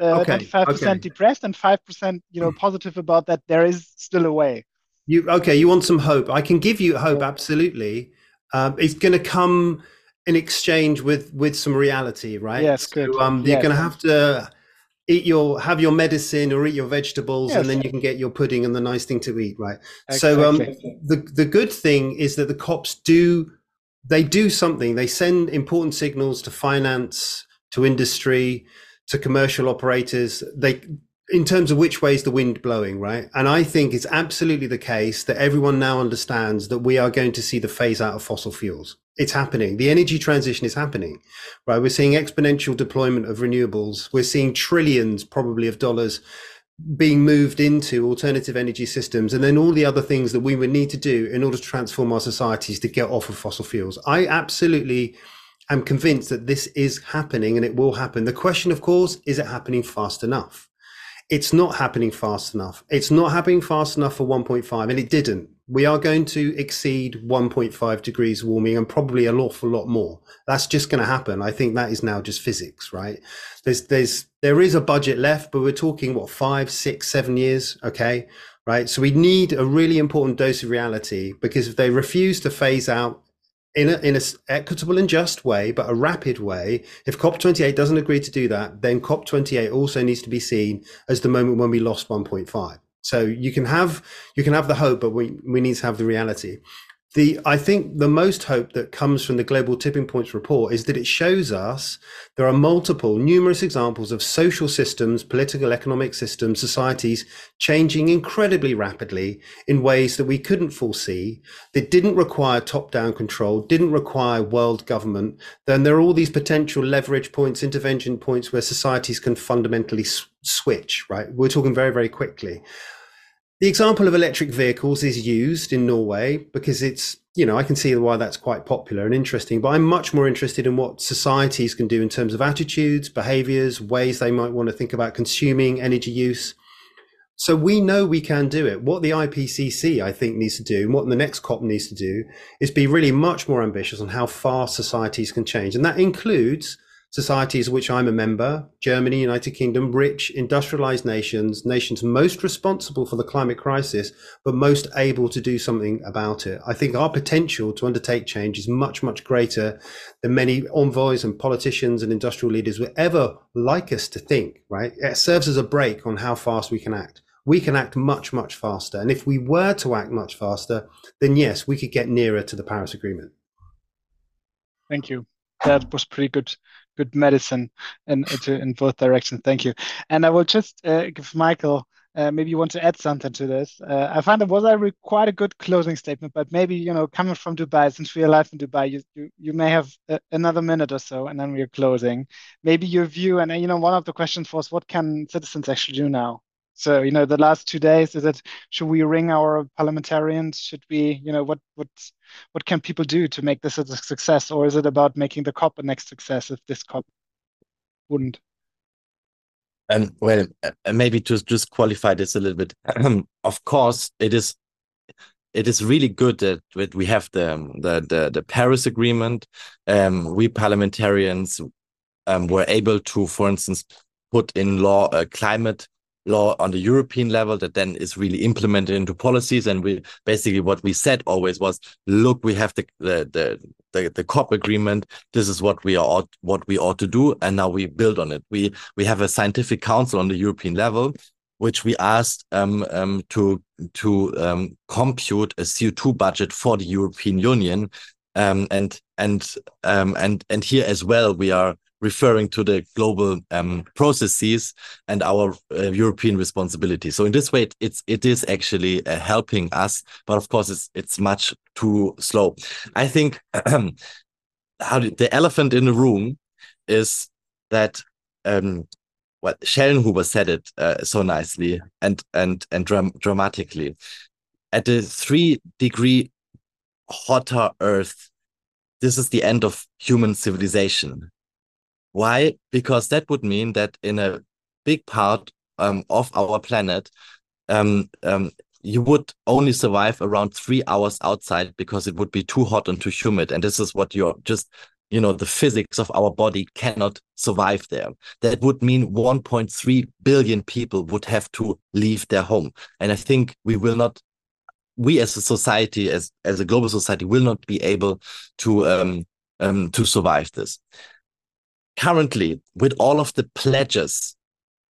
95% depressed, and 5%, you know, positive about that. There is still a way. You want some hope? I can give you hope. Absolutely. It's going to come in exchange with some reality, right? Yes. Good. So, you're going to have to have your medicine or eat your vegetables, and then you can get your pudding and the nice thing to eat, right? Exactly. So the good thing is that the COPs do something. They send important signals to finance, to industry, to commercial operators, in terms of which way is the wind blowing, right? And I think it's absolutely the case that everyone now understands that we are going to see the phase out of fossil fuels. It's happening. The energy transition is happening, right? We're seeing exponential deployment of renewables. We're seeing trillions probably of dollars being moved into alternative energy systems, and then all the other things that we would need to do in order to transform our societies to get off of fossil fuels. I absolutely am convinced that this is happening, and it will happen. The question, of course, is it happening fast enough? It's not happening fast enough. It's not happening fast enough for 1.5, and it didn't. We are going to exceed 1.5 degrees warming, and probably an awful lot more. That's just going to happen. I think that is now just physics, right? There is a budget left, but we're talking, what, 5, 6, 7 years, okay? Right? So we need a really important dose of reality, because if they refuse to phase out in a equitable and just way, but a rapid way, if COP28 doesn't agree to do that, then COP28 also needs to be seen as the moment when we lost 1.5. So you can have the hope, but we need to have the reality. I think the most hope that comes from the Global Tipping Points report is that it shows us there are numerous examples of social systems, political, economic systems, societies changing incredibly rapidly in ways that we couldn't foresee, that didn't require top-down control, didn't require world government. Then there are all these potential leverage points, intervention points where societies can fundamentally switch, right? We're talking very, very quickly. The example of electric vehicles is used in Norway because it's, you know, I can see why that's quite popular and interesting, but I'm much more interested in what societies can do in terms of attitudes, behaviors, ways they might want to think about consuming, energy use. So we know we can do it. What the IPCC, I think, needs to do, and what the next COP needs to do, is be really much more ambitious on how fast societies can change. And that includes societies which I'm a member: Germany, United Kingdom, rich, industrialized nations most responsible for the climate crisis, but most able to do something about it. I think our potential to undertake change is much, much greater than many envoys and politicians and industrial leaders would ever like us to think, right? It serves as a brake on how fast we can act. We can act much, much faster. And if we were to act much faster, then yes, we could get nearer to the Paris Agreement. Thank you. That was pretty good medicine in both directions. Thank you. And I will just give Michael, maybe you want to add something to this. I found it was quite a good closing statement, but maybe, you know, coming from Dubai, since we are live in Dubai, you may have another minute or so, and then we are closing. Maybe your view, and, you know, one of the questions was, what can citizens actually do now? So, you know, the last 2 days, should we ring our parliamentarians? Should we, you know, what can people do to make this a success? Or is it about making the COP a next success if this COP wouldn't? Well, maybe to just qualify this a little bit. Of course, it is really good that we have the Paris Agreement. We parliamentarians were able to, for instance, put in law a climate law on the European level that then is really implemented into policies. And we basically what we said always was, look, we have the COP agreement. This is what we ought to do, and now we build on it. We have a scientific council on the European level, which we asked to compute a CO2 budget for the European Union, and here as well we are referring to the global processes and our European responsibility. So in this way, it is actually helping us, but of course it's much too slow. I think the elephant in the room is that Schellenhuber said it so nicely and dramatically. At the 3 degree hotter Earth, this is the end of human civilization. Why? Because that would mean that in a big part of our planet, you would only survive around 3 hours outside because it would be too hot and too humid. And this is what you're just, the physics of our body cannot survive there. That would mean 1.3 billion people would have to leave their home. And I think we will not, we as a society, as a global society, will not be able to survive this. Currently, with all of the pledges,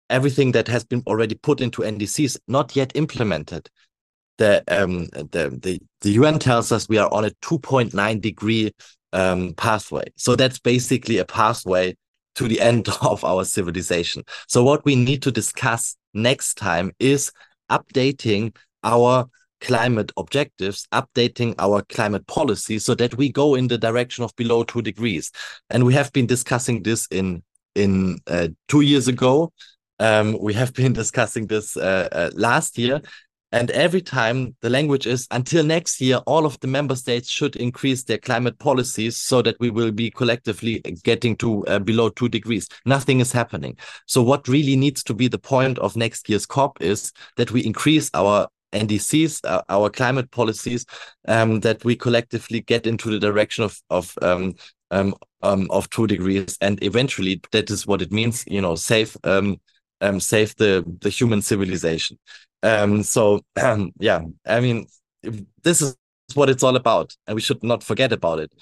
everything that has been already put into NDCs, not yet implemented, the UN tells us we are on a 2.9 degree pathway. So that's basically a pathway to the end of our civilization. So what we need to discuss next time is updating our climate objectives, updating our climate policy so that we go in the direction of below 2 degrees. And we have been discussing this in 2 years ago. We have been discussing this last year. And every time the language is, until next year, all of the member states should increase their climate policies so that we will be collectively getting to below 2 degrees. Nothing is happening. So what really needs to be the point of next year's COP is that we increase our NDCs, our climate policies, that we collectively get into the direction of 2 degrees, and eventually that is what it means, save the human civilization. I mean, this is what it's all about, and we should not forget about it.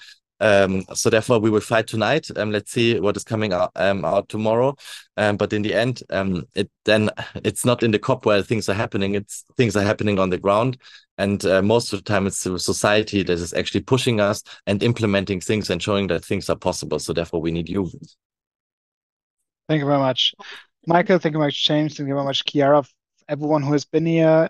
So therefore, we will fight tonight. Let's see what is coming out tomorrow. But in the end, it's not in the COP where things are happening. Things are happening on the ground, and most of the time, it's the society that is actually pushing us and implementing things and showing that things are possible. So therefore, we need you. Thank you very much, Michael. Thank you very much, James. Thank you very much, Chiara. Everyone who has been here,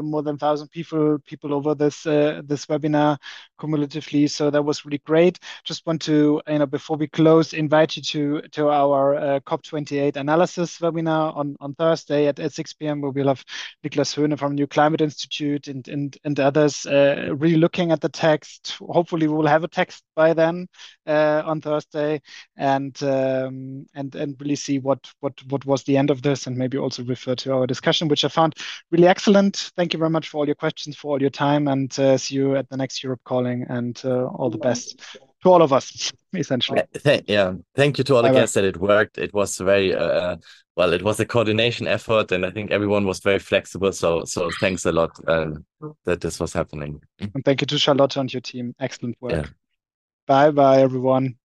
more than 1,000 people over this webinar cumulatively. So that was really great. Just want to, before we close, invite you to our COP28 analysis webinar on Thursday at 6 p.m. where we'll have Niklas Höhne from New Climate Institute and others really looking at the text. Hopefully, we will have a text by then on Thursday and really see what was the end of this, and maybe also refer to our discussion, which I found really excellent. Thank you very much for all your questions, for all your time, and see you at the next Europe Calling, and all the best to all of us, essentially. Thank you to all the guests that it worked. It was very, it was a coordination effort, and I think everyone was very flexible, so thanks a lot that this was happening. And thank you to Charlotte and your team. Excellent work. Bye-bye, everyone.